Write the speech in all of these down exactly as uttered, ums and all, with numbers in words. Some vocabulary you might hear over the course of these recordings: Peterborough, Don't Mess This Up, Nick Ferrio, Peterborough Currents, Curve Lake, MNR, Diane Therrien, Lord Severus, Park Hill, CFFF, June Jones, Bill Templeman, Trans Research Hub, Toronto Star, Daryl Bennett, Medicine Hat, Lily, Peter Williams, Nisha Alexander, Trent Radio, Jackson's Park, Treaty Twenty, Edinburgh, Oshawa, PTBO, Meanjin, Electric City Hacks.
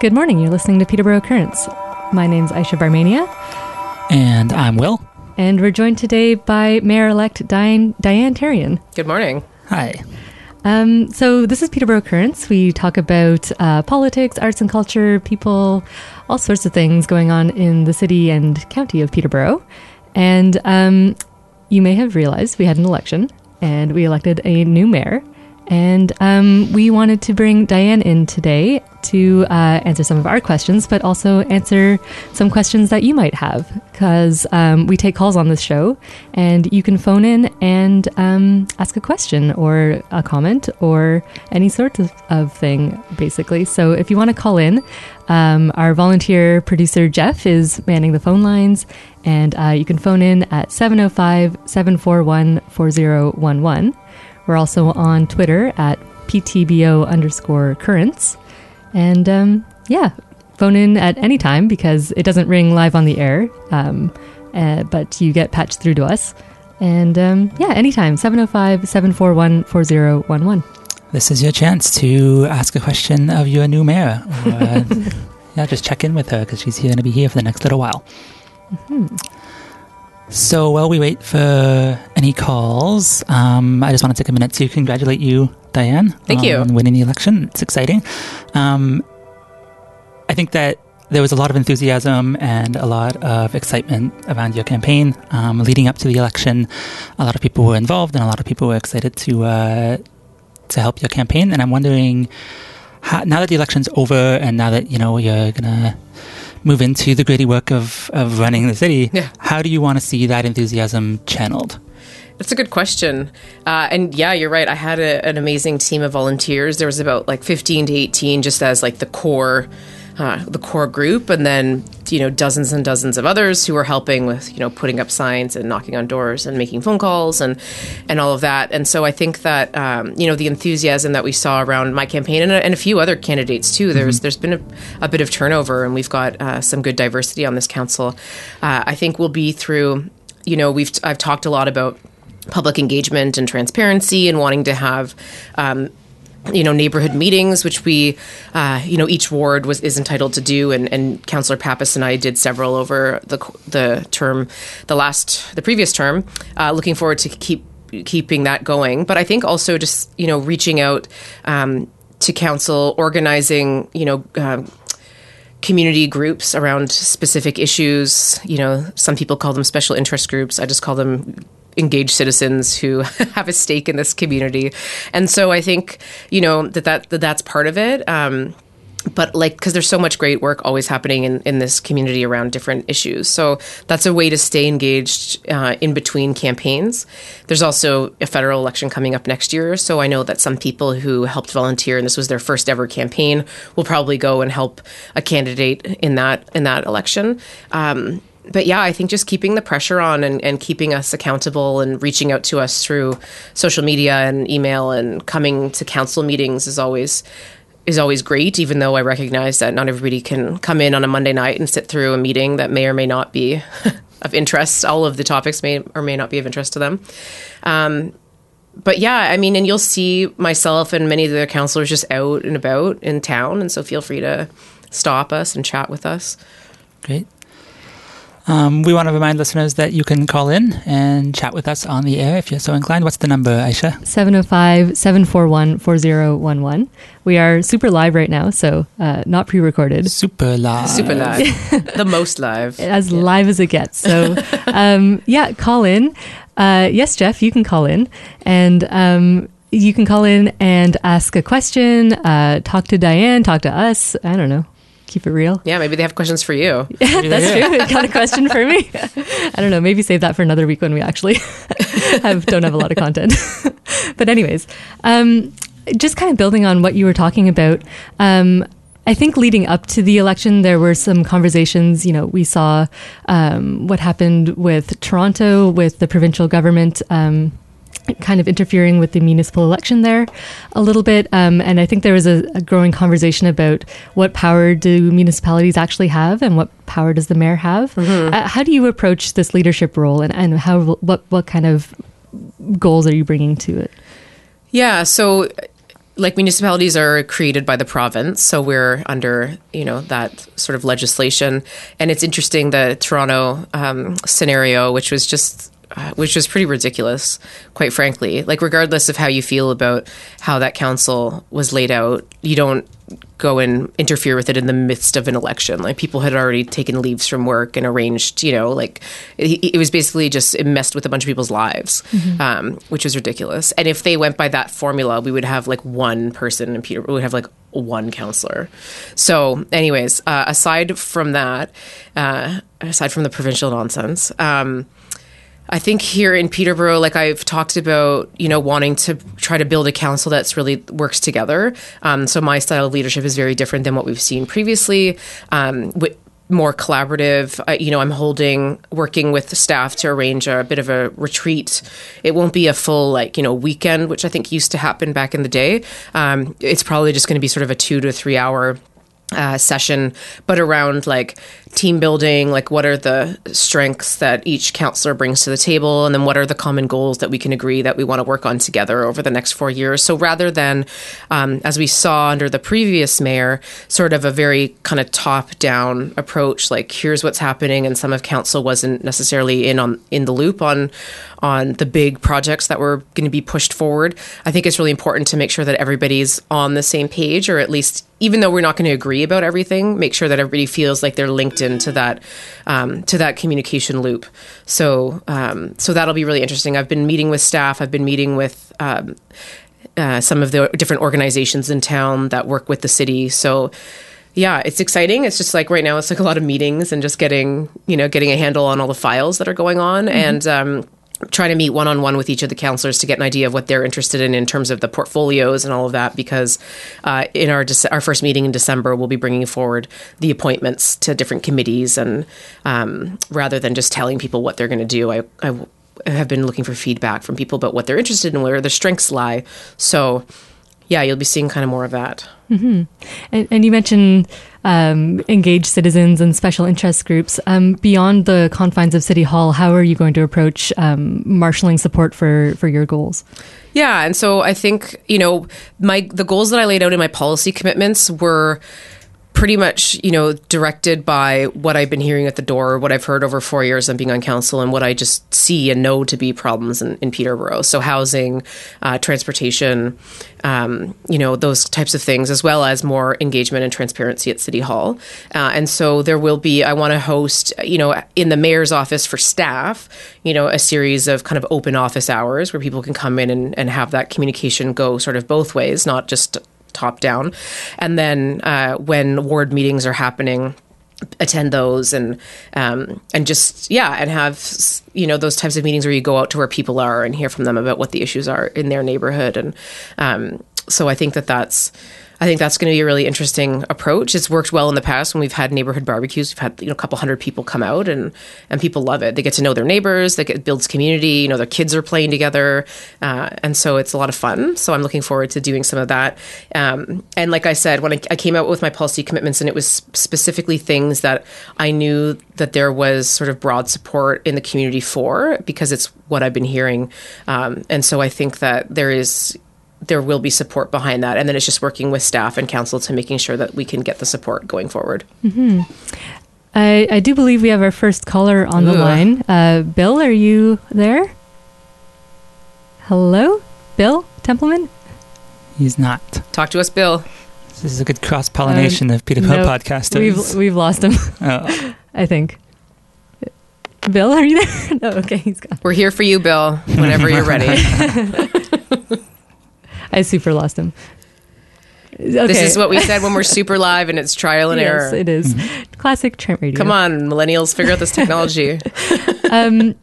Good morning. You're listening to Peterborough Currents. My name's Aisha Barmania. And I'm Will. And we're joined today by Mayor-elect Diane, Diane Therrien. Good morning. Hi. Um, so this is Peterborough Currents. We talk about uh, politics, arts and culture, people, all sorts of things going on in the city and county of Peterborough. And um, you may have realized we had an election, and we elected a new mayor. And um, we wanted to bring Diane in today to uh, answer some of our questions, but also answer some questions that you might have, because um, we take calls on this show, and you can phone in and um, ask a question or a comment or any sort of, of thing, basically. So if you want to call in, um, our volunteer producer, Jeff, is manning the phone lines, and uh, you can phone in at seven oh five, seven four one, four oh one one. We're also on Twitter at P T B O underscore currents. And um, yeah, phone in at any time because it doesn't ring live on the air, um, uh, but you get patched through to us. And um, yeah, anytime, seven oh five, seven four one, four oh one one. This is your chance to ask a question of your new mayor. Or, uh, yeah, just check in with her because she's going to be here for the next little while. Mm-hmm. So while we wait for any calls, um, I just want to take a minute to congratulate you, Diane. Thank you. On winning the election. It's exciting. Um, I think that there was a lot of enthusiasm and a lot of excitement around your campaign. Um, leading up to the election, a lot of people were involved and a lot of people were excited to uh, to help your campaign. And I'm wondering, how, now that the election's over and now that, you know, you're going to move into the gritty work of, of running the city, yeah. How do you want to see that enthusiasm channeled? That's a good question. Uh, and yeah, you're right. I had a, an amazing team of volunteers. There was about like fifteen to eighteen just as like the core uh, the core group. And then, you know, dozens and dozens of others who were helping with, you know, putting up signs and knocking on doors and making phone calls and, and all of that. And so I think that, um, you know, the enthusiasm that we saw around my campaign and a, and a few other candidates too, there's, mm-hmm. there's been a, a bit of turnover and we've got uh, some good diversity on this council. Uh, I think we'll be through, you know, we've, I've talked a lot about public engagement and transparency and wanting to have, um, you know, neighborhood meetings, which we, uh, you know, each ward was is entitled to do. And, and Councillor Pappas and I did several over the the term, the last, the previous term, uh, looking forward to keep keeping that going. But I think also just, you know, reaching out um, to council, organizing, you know, uh, community groups around specific issues. You know, some people call them special interest groups. I just call them engaged citizens who have a stake in this community. And so I think, you know, that, that, that that's part of it. Um, but like, because there's so much great work always happening in, in this community around different issues. So that's a way to stay engaged uh, in between campaigns. There's also a federal election coming up next year. So I know that some people who helped volunteer, and this was their first ever campaign, will probably go and help a candidate in that, in that election. Um, But yeah, I think just keeping the pressure on and, and keeping us accountable and reaching out to us through social media and email and coming to council meetings is always is always great, even though I recognize that not everybody can come in on a Monday night and sit through a meeting that may or may not be of interest. All of the topics may or may not be of interest to them. Um, but yeah, I mean, and you'll see myself and many of the other councillors just out and about in town. And so feel free to stop us and chat with us. Great. Um, we want to remind listeners that you can call in and chat with us on the air if you're so inclined. What's the number, Aisha? seven oh five, seven four one, four oh one one. We are super live right now, so uh, not pre-recorded. Super live. Super live. The most live. As yeah. live as it gets. So, um, yeah, call in. Uh, yes, Jeff, you can call in. And um, you can call in and ask a question, uh, talk to Diane, talk to us. I don't know. Keep it real. Yeah, maybe they have questions for you. Yeah, that's true. They got a question for me. I don't know. Maybe save that for another week when we actually have don't have a lot of content. But anyways, um, just kind of building on what you were talking about, um, I think leading up to the election, there were some conversations. You know, we saw um, what happened with Toronto, with the provincial government um kind of interfering with the municipal election there a little bit. Um, and I think there was a, a growing conversation about what power do municipalities actually have and what power does the mayor have? Mm-hmm. Uh, how do you approach this leadership role and, and how what, what kind of goals are you bringing to it? Yeah, so like municipalities are created by the province, so we're under, you know, that sort of legislation. And it's interesting, the Toronto um, scenario, which was just, uh, which was pretty ridiculous, quite frankly. Like, regardless of how you feel about how that council was laid out, you don't go and interfere with it in the midst of an election. Like, people had already taken leaves from work and arranged, you know, like it, it was basically just, it messed with a bunch of people's lives, mm-hmm. um, which was ridiculous. And if they went by that formula, we would have like one person in Peterborough, we would have like one councillor. So anyways, uh, aside from that, uh, aside from the provincial nonsense, um, I think here in Peterborough, like I've talked about, you know, wanting to try to build a council that's really works together. Um, so my style of leadership is very different than what we've seen previously. Um, with more collaborative, uh, you know, I'm holding, working with the staff to arrange a, a bit of a retreat. It won't be a full, like, you know, weekend, which I think used to happen back in the day. Um, it's probably just going to be sort of a two to three hour Uh, session, but around like team building, like what are the strengths that each counselor brings to the table, and then what are the common goals that we can agree that we want to work on together over the next four years. So rather than, um, as we saw under the previous mayor, sort of a very kind of top-down approach, like here's what's happening, and some of council wasn't necessarily in on in the loop on on the big projects that were going to be pushed forward. I think it's really important to make sure that everybody's on the same page, or at least, even though we're not going to agree about everything, make sure that everybody feels like they're linked into that um, to that communication loop. So um, so that'll be really interesting. I've been meeting with staff. I've been meeting with um, uh, some of the different organizations in town that work with the city. So yeah, it's exciting. It's just like right now it's like a lot of meetings and just getting, you know, getting a handle on all the files that are going on, mm-hmm. and um, trying to meet one-on-one with each of the counselors to get an idea of what they're interested in in terms of the portfolios and all of that, because uh, in our De- our first meeting in December, we'll be bringing forward the appointments to different committees, and um, rather than just telling people what they're going to do, I, I have been looking for feedback from people about what they're interested in, where their strengths lie. So yeah, you'll be seeing kind of more of that. Mm-hmm. And, and you mentioned um, engaged citizens and special interest groups. Um, beyond the confines of City Hall, how are you going to approach um, marshalling support for, for your goals? Yeah, and so I think, you know, my the goals that I laid out in my policy commitments were pretty much, you know, directed by what I've been hearing at the door, what I've heard over four years of being on council, and what I just see and know to be problems in, in Peterborough. So housing, uh, transportation, um, you know, those types of things, as well as more engagement and transparency at City Hall. Uh, and so there will be, I want to host, you know, in the mayor's office for staff, you know, a series of kind of open office hours where people can come in and, and have that communication go sort of both ways, not just top down. And then uh, when ward meetings are happening, attend those, and um, and just, yeah, and have, you know, those types of meetings where you go out to where people are and hear from them about what the issues are in their neighborhood. And um, so I think that that's, I think that's going to be a really interesting approach. It's worked well in the past when we've had neighborhood barbecues. We've had, you know, a couple hundred people come out, and, and people love it. They get to know their neighbors. They get, it builds community. You know, their kids are playing together. Uh, and so it's a lot of fun. So I'm looking forward to doing some of that. Um, and like I said, when I, I came out with my policy commitments, and it was specifically things that I knew that there was sort of broad support in the community for, because it's what I've been hearing. Um, and so I think that there is... there will be support behind that. And then it's just working with staff and council to making sure that we can get the support going forward. Mm-hmm. I, I do believe we have our first caller on Ooh. the line. Uh, Bill, are you there? Hello? Bill Templeman? He's not. Talk to us, Bill. This is a good cross-pollination um, of Peter Poe no, podcasters. We've, we've lost him, oh. I think. Bill, are you there? No, okay, he's gone. We're here for you, Bill, whenever you're ready. I super lost him. Okay. This is what we said when we're super live, and it's trial and yes, error. Yes, it is. Mm-hmm. Classic Trent Radio. Come on, millennials, figure out this technology. um,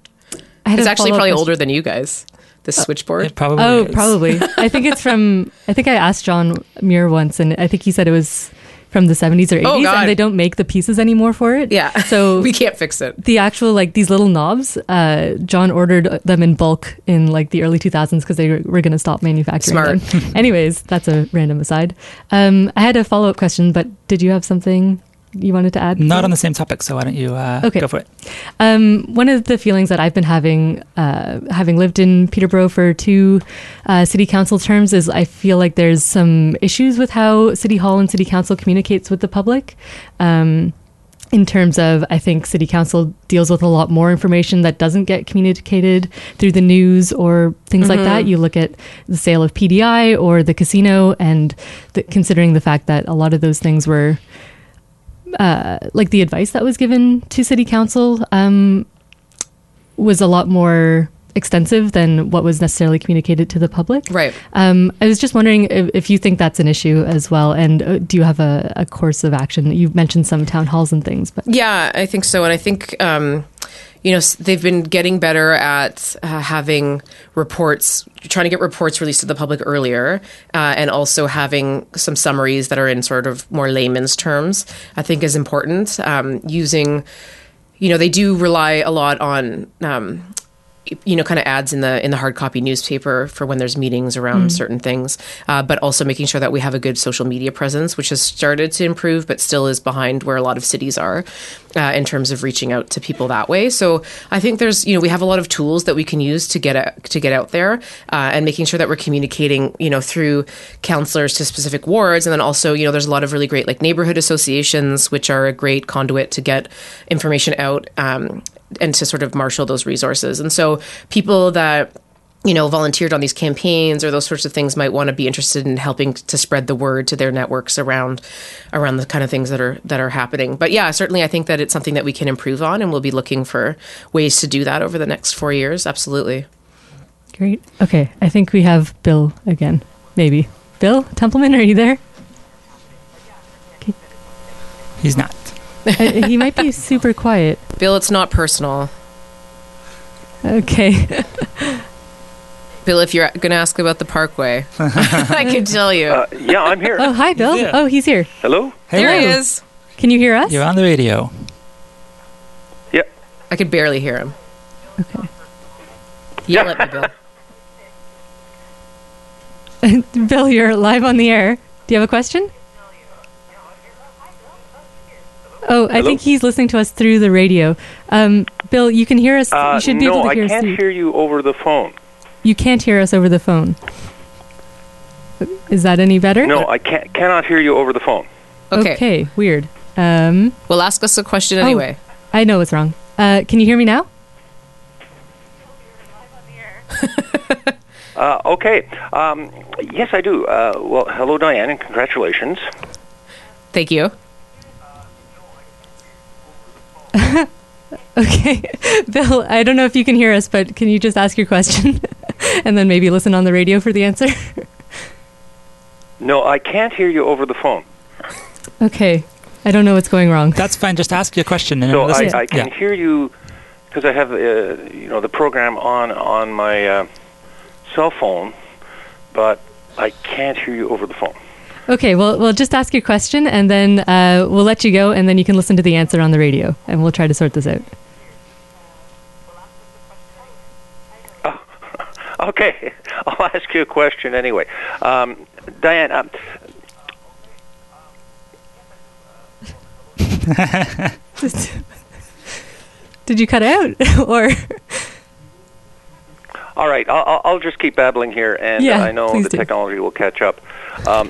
I it's actually probably question. older than you guys, this uh, switchboard. It probably oh, is. probably. I think it's from, I think I asked John Muir once, and I think he said it was from the seventies or eighties, oh, and they don't make the pieces anymore for it. Yeah, so we can't fix it. The actual, like, these little knobs, uh, John ordered them in bulk in, like, the early two thousands because they were going to stop manufacturing Smart. them. Anyways, that's a random aside. Um, I had a follow-up question, but did you have something? you wanted to add? Not on the same topic, so why don't you uh, okay. go for it? Um, one of the feelings that I've been having, uh, having lived in Peterborough for two uh, city council terms, is I feel like there's some issues with how City Hall and City Council communicates with the public. Um, in terms of, I think City Council deals with a lot more information that doesn't get communicated through the news or things mm-hmm. like that. You look at the sale of P D I or the casino, and th- considering the fact that a lot of those things were... Uh, like the advice that was given to City Council um, was a lot more extensive than what was necessarily communicated to the public. Right. Um, I was just wondering if, if you think that's an issue as well, and uh, do you have a, a course of action? You mentioned some town halls and things, but yeah, I think so, and I think um, you know they've been getting better at uh, having reports, trying to get reports released to the public earlier, uh, and also having some summaries that are in sort of more layman's terms, I think is important. Um, using, you know, they do rely a lot on, um, you know, kind of ads in the in the hard copy newspaper for when there's meetings around mm. certain things, uh, but also making sure that we have a good social media presence, which has started to improve, but still is behind where a lot of cities are uh, in terms of reaching out to people that way. So I think there's, you know, we have a lot of tools that we can use to get out, to get out there uh, and making sure that we're communicating, you know, through councillors to specific wards. And then also, you know, there's a lot of really great like neighborhood associations, which are a great conduit to get information out um and to sort of marshal those resources. And so people that, you know, volunteered on these campaigns or those sorts of things might want to be interested in helping to spread the word to their networks around around the kind of things that are that are happening. But yeah, certainly I think that it's something that we can improve on, and we'll be looking for ways to do that over the next four years. Absolutely. Great. Okay. I think we have Bill again, maybe. Bill Templeman, are you there? Okay. He's not. uh, he might be super quiet. Bill, it's not personal. Okay. Bill, if you're going to ask about the parkway, I can tell you. Uh, yeah, I'm here. Oh, hi, Bill. He's oh, he's here. Hello? Hello? There he is. Can you hear us? You're on the radio. Yeah. I could barely hear him. Okay. Yell yeah. at me, Bill. Bill, you're live on the air. Do you have a question? Oh, I Hello? think he's listening to us through the radio. Um, Bill, you can hear us. Uh, you should be no, able to hear us. No, I can't hear you over the phone. You can't hear us over the phone. Is that any better? No, I can't, cannot hear you over the phone. Okay. Okay, weird. Um, well, ask us a question anyway. Oh, I know what's wrong. Uh, can you hear me now? uh, okay. Um, yes, I do. Uh, well, hello, Diane, and congratulations. Thank you. Okay, Bill, I don't know if you can hear us, but can you just ask your question and then maybe listen on the radio for the answer? No, I can't hear you over the phone. Okay, I don't know what's going wrong. That's fine, just ask your question. And so I, I can yeah. hear you because I have uh, you know the program on, on my uh, cell phone, but I can't hear you over the phone. Okay, well, we'll just ask your question, and then uh, we'll let you go, and then you can listen to the answer on the radio, and we'll try to sort this out. Oh, okay, I'll ask you a question anyway. Um, Diane, um, did you cut out, or... All right, I'll, I'll just keep babbling here, and yeah, I know the do. technology will catch up. Um,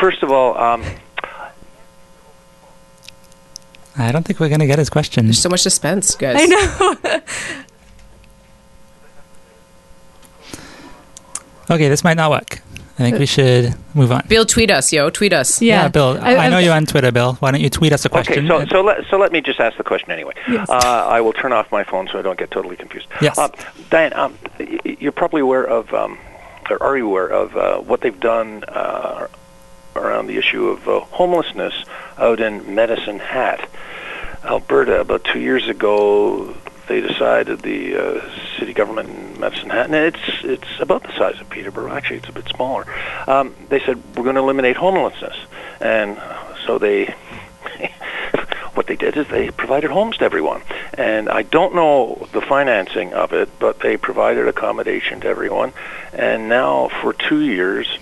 First of all, um, I don't think we're going to get his question. There's so much suspense, guys. I know. Okay, this might not work. I think we should move on. Bill, tweet us, yo. Tweet us. Yeah, yeah Bill. I, I know you're on Twitter, Bill. Why don't you tweet us a question? Okay, so, so, let, so let me just ask the question anyway. Yes. Uh, I will turn off my phone so I don't get totally confused. Yes. Uh, Diane, um, you're probably aware of, um, or are you aware of uh, what they've done uh around the issue of uh, homelessness out in Medicine Hat, Alberta. About two years ago, they decided the uh, city government in Medicine Hat, and it's it's about the size of Peterborough. Actually, it's a bit smaller. Um, they said we're going to eliminate homelessness, and so they what they did is they provided homes to everyone. And I don't know the financing of it, but they provided accommodation to everyone. And now for two years,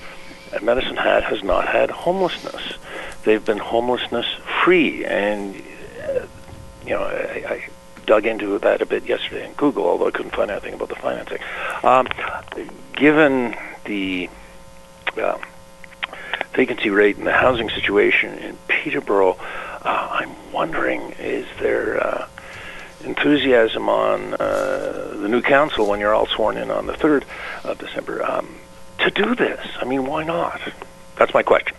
Medicine Hat has not had homelessness. they've been homelessness free. And uh, you know, I, I dug into that a bit yesterday in Google, although I couldn't find anything about the financing. Um, given the uh, vacancy rate and the housing situation in Peterborough, uh, I'm wondering, is there uh, enthusiasm on uh, the new council, when you're all sworn in on the third of December, um, to do this? I mean, why not? That's my question.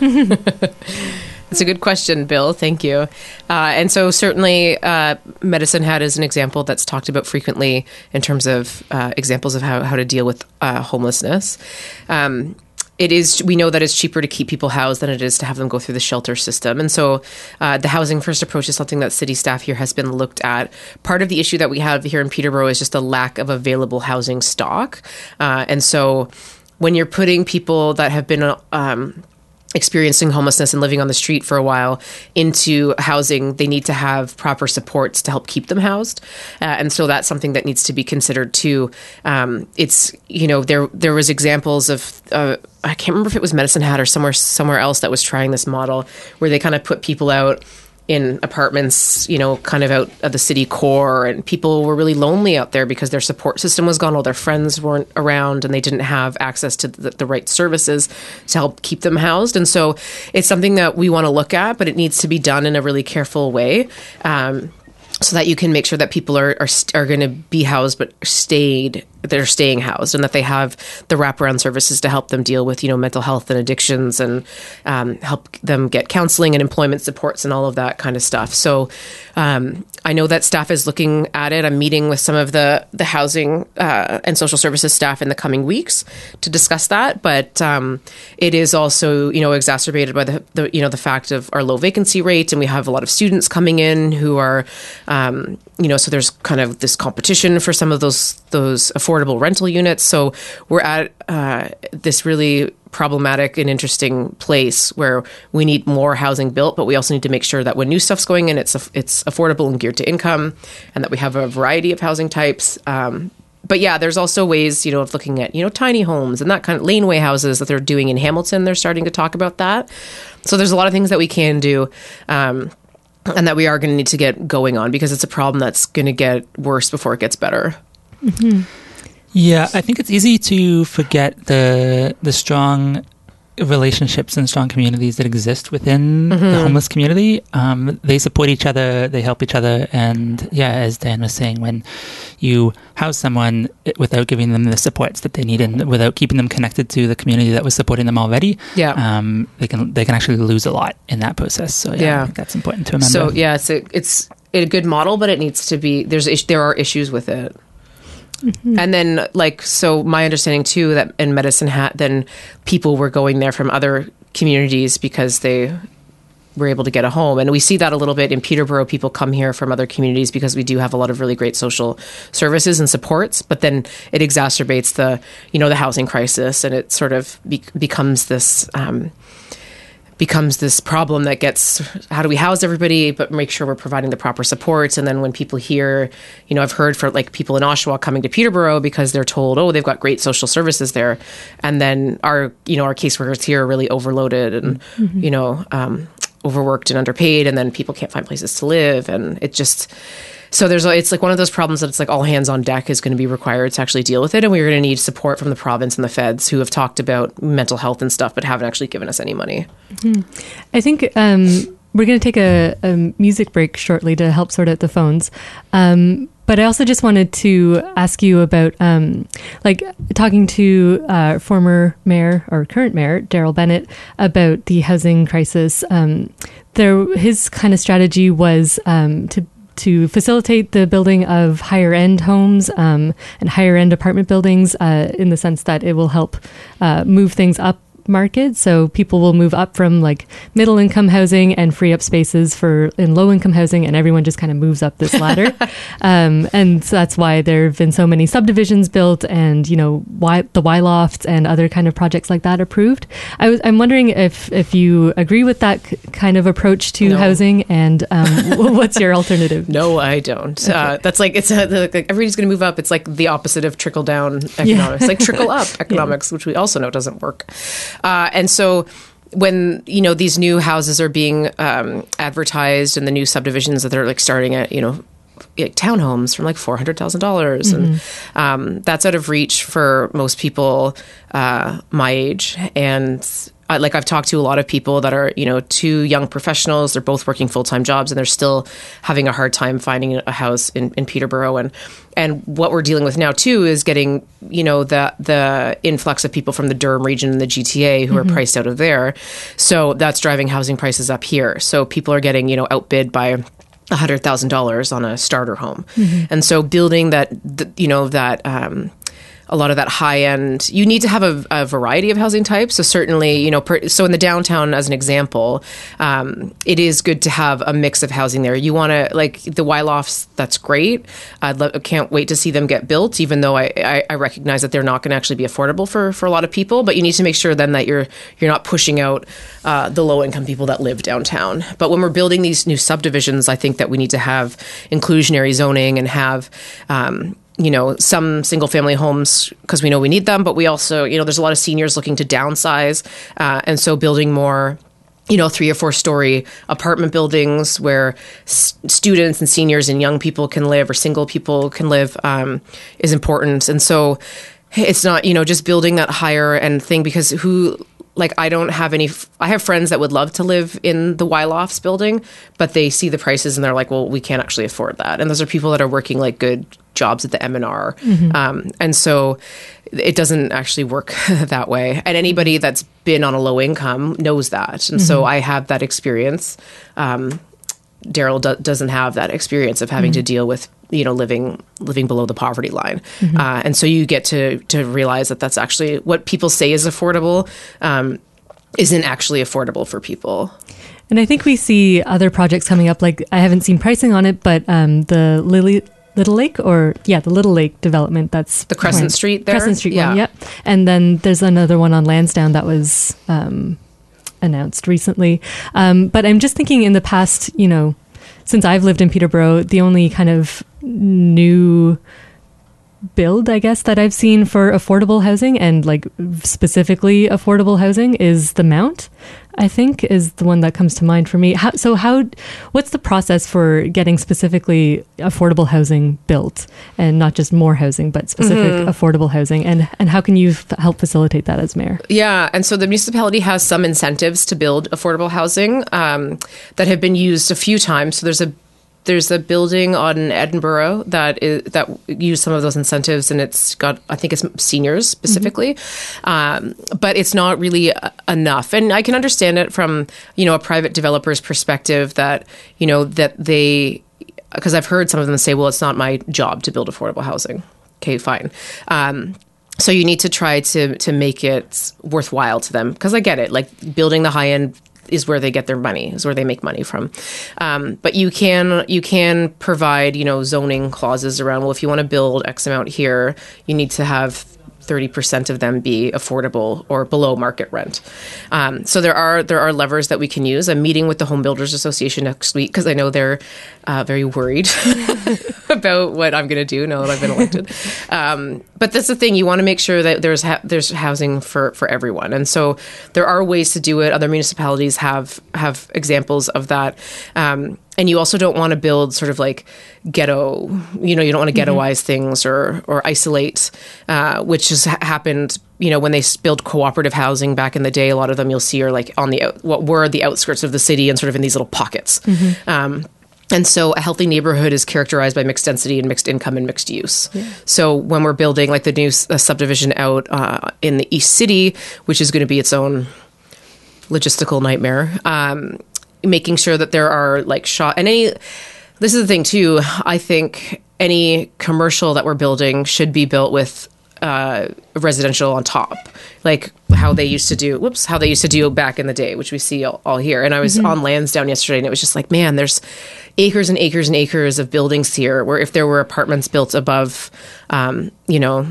That's a good question, Bill. Thank you. Uh, and so certainly uh, Medicine Hat is an example that's talked about frequently in terms of uh, examples of how, how to deal with uh, homelessness. Um, it is, we know that it's cheaper to keep people housed than it is to have them go through the shelter system. And so uh, the housing first approach is something that city staff here has been looked at. Part of the issue that we have here in Peterborough is just the lack of available housing stock. Uh, and so when you're putting people that have been um, experiencing homelessness and living on the street for a while into housing, they need to have proper supports to help keep them housed. Uh, and so that's something that needs to be considered too. Um, it's, you know, there there was examples of, uh, I can't remember if it was Medicine Hat or somewhere somewhere else that was trying this model where they kind of put people out in apartments, you know, kind of out of the city core, and people were really lonely out there because their support system was gone, all their friends weren't around, and they didn't have access to the, the right services to help keep them housed. And so it's something that we want to look at, but it needs to be done in a really careful way, um, so that you can make sure that people are are, are going to be housed, but stayed, they're staying housed, and that they have the wraparound services to help them deal with, you know, mental health and addictions, and um, help them get counseling and employment supports and all of that kind of stuff. So um, I know that staff is looking at it. I'm meeting with some of the, the housing uh, and social services staff in the coming weeks to discuss that. But um, it is also, you know, exacerbated by the, the, you know, the fact of our low vacancy rate. And we have a lot of students coming in who are, um, you know, so there's kind of this competition for some of those, those affordable affordable rental units. So we're at uh, this really problematic and interesting place where we need more housing built, but we also need to make sure that when new stuff's going in, it's it's affordable and geared to income, and that we have a variety of housing types. Um, but yeah, there's also ways, you know, of looking at, you know, tiny homes and that kind of laneway houses that they're doing in Hamilton. They're starting to talk about that. So there's a lot of things that we can do. Um, and that we are going to need to get going on, because it's a problem that's going to get worse before it gets better. Mm-hmm. Yeah, I think it's easy to forget the the strong relationships and strong communities that exist within mm-hmm. the homeless community. Um, they support each other, they help each other, and yeah, as Dan was saying, when you house someone without giving them the supports that they need and without keeping them connected to the community that was supporting them already, yeah, um, they can they can actually lose a lot in that process. So yeah, yeah. I think that's important to remember. So yeah, it's a, it's a good model, but it needs to be there's there are issues with it. Mm-hmm. And then, like, so my understanding, too, that in Medicine Hat, then people were going there from other communities because they were able to get a home. And we see that a little bit in Peterborough. People come here from other communities because we do have a lot of really great social services and supports. But then it exacerbates the, you know, the housing crisis, and it sort of be- becomes this... Um, becomes this problem that gets, how do we house everybody, but make sure we're providing the proper supports. And then when people hear, you know, I've heard for like people in Oshawa coming to Peterborough because they're told, oh, they've got great social services there. And then our, you know, our caseworkers here are really overloaded and, mm-hmm. you know, um, overworked and underpaid. And then people can't find places to live. And it just, so there's, it's like one of those problems that it's like all hands on deck is going to be required to actually deal with it. And we're going to need support from the province and the feds, who have talked about mental health and stuff, but haven't actually given us any money. I think um, we're going to take a, a music break shortly to help sort out the phones. Um, but I also just wanted to ask you about, um, like, talking to uh, former mayor or current mayor, Daryl Bennett, about the housing crisis. Um, there, his kind of strategy was um, to to facilitate the building of higher-end homes um, and higher-end apartment buildings uh, in the sense that it will help uh, move things up market. So people will move up from like middle income housing and free up spaces for in low income housing, and everyone just kind of moves up this ladder. um, and so that's why there have been so many subdivisions built, and, you know, why the Y lofts and other kind of projects like that approved. I was, I'm wondering if, if you agree with that c- kind of approach to no. housing, and um, what's your alternative? No, I don't. Okay. Uh, that's like, it's a, like everybody's going to move up. It's like the opposite of trickle down economics, yeah. like trickle up economics, yeah. which we also know doesn't work. Uh, and so when, you know, these new houses are being um, advertised and the new subdivisions that they're like starting at, you know, like townhomes from like four hundred thousand dollars. Mm-hmm. And um, that's out of reach for most people uh, my age. And I, like I've talked to a lot of people that are, you know, two young professionals, they're both working full-time jobs and they're still having a hard time finding a house in, in Peterborough. And, and what we're dealing with now too is getting, you know, the, the influx of people from the Durham region and the G T A who mm-hmm. are priced out of there. So that's driving housing prices up here. So people are getting, you know, outbid by one hundred thousand dollars on a starter home. Mm-hmm. And so building that, th- you know, that, um, a lot of that high end, you need to have a, a variety of housing types. So certainly, you know, per, so in the downtown, as an example, um, it is good to have a mix of housing there. You want to, like the Y lofts, that's great. I lo- can't wait to see them get built, even though I, I, I recognize that they're not going to actually be affordable for, for a lot of people. But you need to make sure then that you're you're not pushing out uh, the low income people that live downtown. But when we're building these new subdivisions, I think that we need to have inclusionary zoning and have, um, you know, some single family homes because we know we need them, but we also, you know, there's a lot of seniors looking to downsize. Uh, and so building more, you know, three or four story apartment buildings where s- students and seniors and young people can live or single people can live um, is important. And so it's not, you know, just building that higher end thing because who... Like, I don't have any... F- I have friends that would love to live in the Y lofts building, but they see the prices and they're like, well, we can't actually afford that. And those are people that are working, like, good jobs at the M and R. Mm-hmm. Um, and so it doesn't actually work that way. And anybody that's been on a low income knows that. And mm-hmm. so I have that experience. Um, Daryl do- doesn't have that experience of having mm-hmm. to deal with, you know, living living below the poverty line. Mm-hmm. Uh, and so you get to to realize that that's actually what people say is affordable um, isn't actually affordable for people. And I think we see other projects coming up, like I haven't seen pricing on it, but um, the Lily... Little Lake or, yeah, the Little Lake development. That's the Crescent one. Street there? Crescent Street yeah. one, yep. And then there's another one on Lansdowne that was um, announced recently. Um, but I'm just thinking in the past, you know, since I've lived in Peterborough, the only kind of new build, I guess, that I've seen for affordable housing and like specifically affordable housing is the Mount, I think, is the one that comes to mind for me. How, so how, what's the process for getting specifically affordable housing built and not just more housing, but specific mm-hmm. affordable housing? And, and how can you f- help facilitate that as mayor? Yeah. And so the municipality has some incentives to build affordable housing um, that have been used a few times. So there's a There's a building on Edinburgh that is, that used some of those incentives, and it's got, I think it's seniors specifically, mm-hmm. um, but it's not really enough. And I can understand it from, you know, a private developer's perspective that, you know, that they, because I've heard some of them say, well, it's not my job to build affordable housing. Okay, fine. Um, so you need to try to to make it worthwhile to them, because I get it, like building the high end is where they get their money, is where they make money from. Um, but you can you can provide, you know, zoning clauses around, well, if you want to build X amount here, you need to have thirty percent of them be affordable or below market rent. Um, so there are there are levers that we can use. I'm meeting with the Home Builders Association next week because I know they're uh, very worried about what I'm going to do now that I've been elected. Um, but that's the thing. You want to make sure that there's ha- there's housing for, for everyone. And so there are ways to do it. Other municipalities have, have examples of that. Um, and you also don't want to build sort of like ghetto, you know, you don't want to ghettoize mm-hmm. things or or isolate, uh, which has ha- happened, you know, when they build cooperative housing back in the day, a lot of them you'll see are like on the, out- what were the outskirts of the city and sort of in these little pockets. Mm-hmm. Um, and so a healthy neighborhood is characterized by mixed density and mixed income and mixed use. Yeah. So when we're building like the new uh, subdivision out uh, in the East City, which is going to be its own logistical nightmare, um, making sure that there are like shop and any, this is the thing too, I think any commercial that we're building should be built with uh, residential on top, like how they used to do, whoops, how they used to do back in the day, which we see all, all here. And I was mm-hmm. on Lansdowne yesterday and it was just like, man, there's acres and acres and acres of buildings here where if there were apartments built above, um, you know,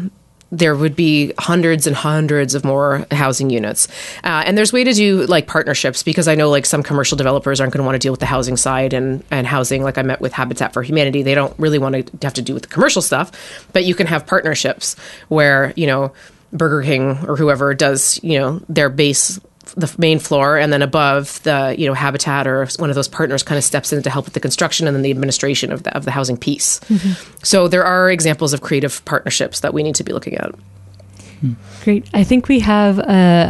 there would be hundreds and hundreds of more housing units. Uh, and there's way to do like partnerships, because I know like some commercial developers aren't going to want to deal with the housing side and, and housing. Like I met with Habitat for Humanity. They don't really want to have to do with the commercial stuff, but you can have partnerships where, you know, Burger King or whoever does, you know, their base the main floor, and then above the, you know, Habitat or one of those partners kind of steps in to help with the construction and then the administration of the, of the housing piece. Mm-hmm. So there are examples of creative partnerships that we need to be looking at. Great. I think we have uh,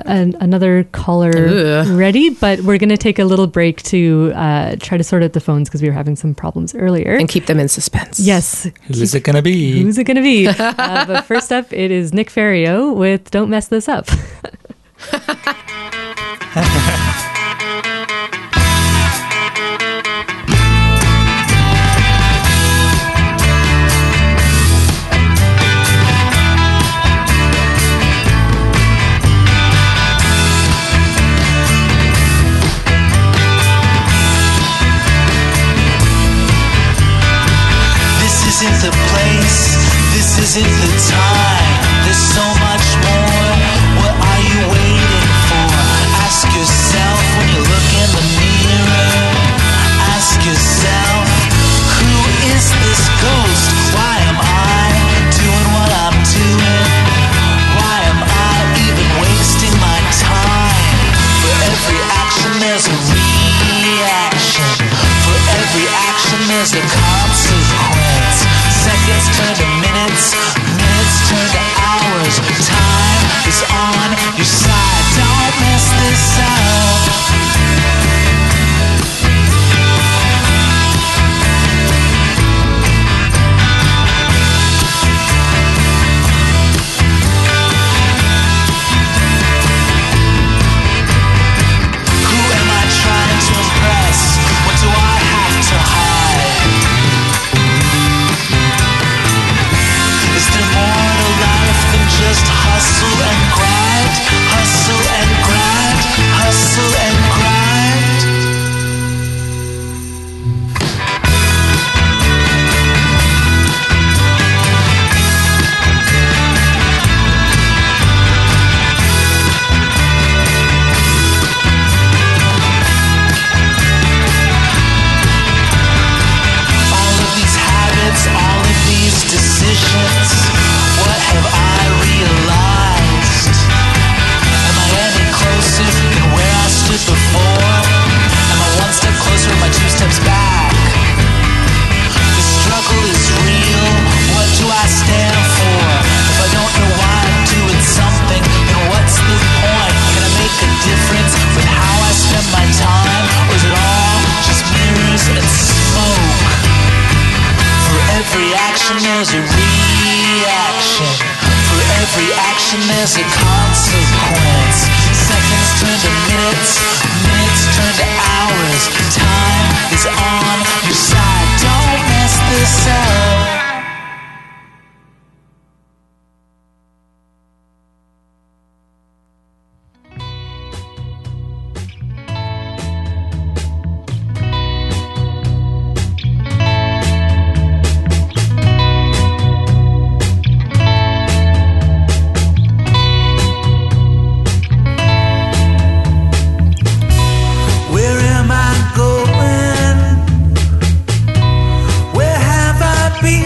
an, another caller Ugh. ready, but we're going to take a little break to uh, try to sort out the phones because we were having some problems earlier. And keep them in suspense. Yes. Who's keep, it going to be? Who's it going to be? uh, but first up, it is Nick Ferrio with Don't Mess This Up. Isn't the place, this isn't the time, there's so much more, what are you waiting for? Ask yourself when you look in the mirror, ask yourself, who is this ghost? Why am I doing what I'm doing? Why am I even wasting my time? For every action there's a reaction, for every action there's a consequence. Seconds turn to minutes, minutes turn to hours. Time is on your side. Don't mess this up. Who am I trying to impress? What do I have to hide? More to life than just hustle and grind, hustle and grind, hustle and grind. All of these habits, all of these decisions, have I realized? Am I any closer than where I stood before? Am I one step closer? Am I two steps back? The struggle is real. What do I stand for? If I don't know why I'm doing something, then what's the point? Can I make a difference with how I spend my time? Or is it all just mirrors and smoke? For every action there's a reaction, for every action there's a consequence. Seconds turn to minutes, minutes turn to hours. Time is on your side. Don't mess this up. Be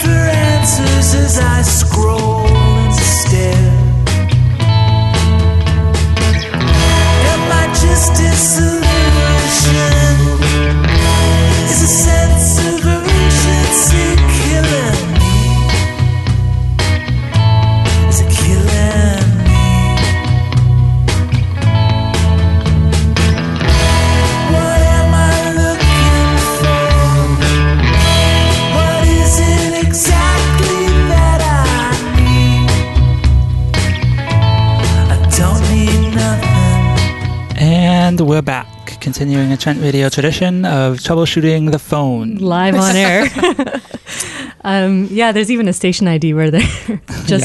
for answers as I scroll and stare. Am I just disillusioned? Is a sense of urgency killing me? Is it killing me? What am I looking for? What is it exactly that I need? I don't need nothing. And we're back. Continuing a Trent Radio tradition of troubleshooting the phone. Live on air. um, yeah, there's even a station I D where they're just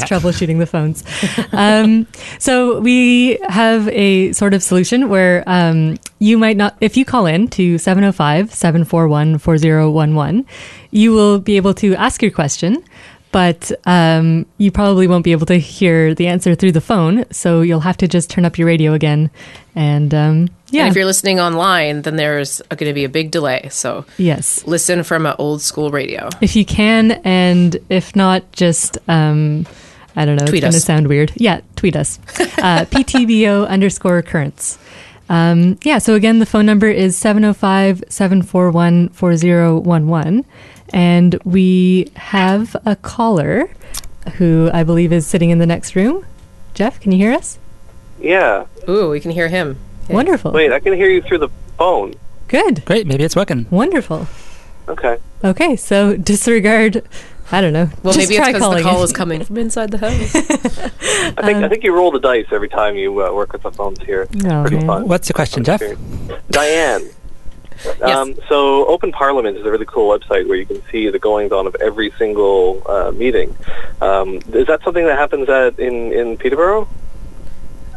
yeah. troubleshooting the phones. Um, so we have a sort of solution where um, you might not, if you call in to seven oh five, seven four one, four oh one one, you will be able to ask your question, but um, you probably won't be able to hear the answer through the phone. So you'll have to just turn up your radio again and... Um, Yeah. And if you're listening online, then there's going to be a big delay. So yes, listen from an old school radio. If you can, and if not, just, um, I don't know, tweet it's going to sound weird. Yeah, tweet us. Uh, P T B O underscore currents. Um, yeah, so again, the phone number is seven oh five, seven four one, four oh one one. And we have a caller who I believe is sitting in the next room. Jeff, can you hear us? Yeah. Ooh, we can hear him. Wonderful. Wait, I can hear you through the phone. Good. Great, maybe it's working. Wonderful. Okay. Okay, so disregard, I don't know. Well, maybe it's because the call is coming from inside the house. I think um, I think you roll the dice every time you uh, work with the phones here. It's oh, pretty man. fun. What's the question, Jeff? Diane. yes. Um, so Open Parliament is a really cool website where you can see the goings-on of every single uh, meeting. Um, is that something that happens at in, in Peterborough?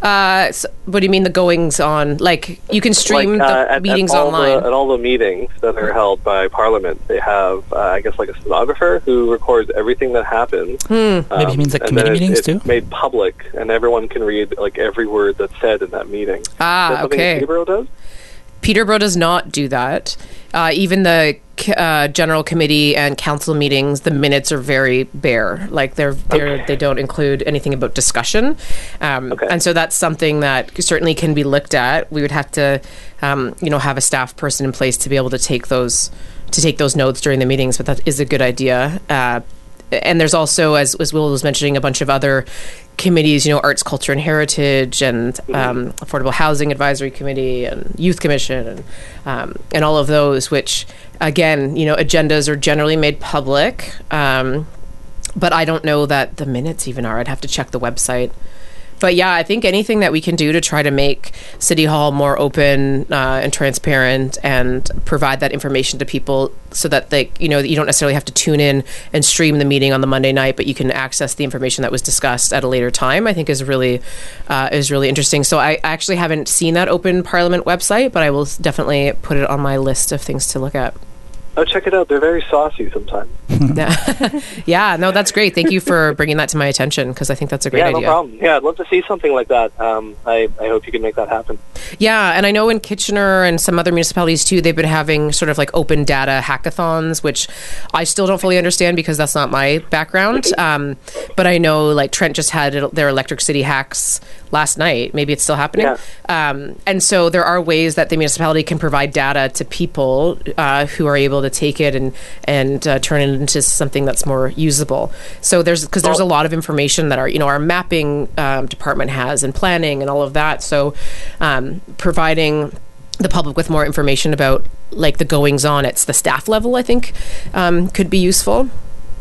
Uh, so what do you mean the goings on? Like you can stream like, uh, the at, meetings at online. The, at all the meetings that are held by Parliament, they have, uh, I guess, like a stenographer who records everything that happens. Mm. Um, Maybe he means like committee meetings it's, too. It's made public, and everyone can read like every word that's said in that meeting. Ah, is that okay. That Peterborough does. Peterborough does not do that. Uh, even the uh, general committee and council meetings, the minutes are very bare. Like they're, they're okay. they don't include anything about discussion, um, okay. and so that's something that certainly can be looked at. We would have to, um, you know, have a staff person in place to be able to take those to take those notes during the meetings. But that is a good idea. Uh, and there's also, as as Will was mentioning, a bunch of other committees, you know, Arts, Culture and Heritage and um, Affordable Housing Advisory Committee and Youth Commission and um, and all of those, which, again, you know, agendas are generally made public. Um, but I don't know that the minutes even are. I'd have to check the website. But yeah, I think anything that we can do to try to make City Hall more open uh, and transparent and provide that information to people so that they, you know, you don't necessarily have to tune in and stream the meeting on the Monday night, but you can access the information that was discussed at a later time, I think is really uh, is really interesting. So I actually haven't seen that Open Parliament website, but I will definitely put it on my list of things to look at. Oh, check it out. They're very saucy sometimes. yeah, no, that's great. Thank you for bringing that to my attention because I think that's a great yeah, idea. Yeah, no problem. Yeah, I'd love to see something like that. Um, I, I hope you can make that happen. Yeah, and I know in Kitchener and some other municipalities too, they've been having sort of like open data hackathons, which I still don't fully understand because that's not my background. Um, but I know like Trent just had their Electric City Hacks last night. Maybe it's still happening. Yeah. Um, and so there are ways that the municipality can provide data to people uh, who are able to to take it and and uh, turn it into something that's more usable. So there's because there's a lot of information that our you know our mapping um, department has and planning and all of that. So um, providing the public with more information about like the goings on at the staff level, I think, um, could be useful.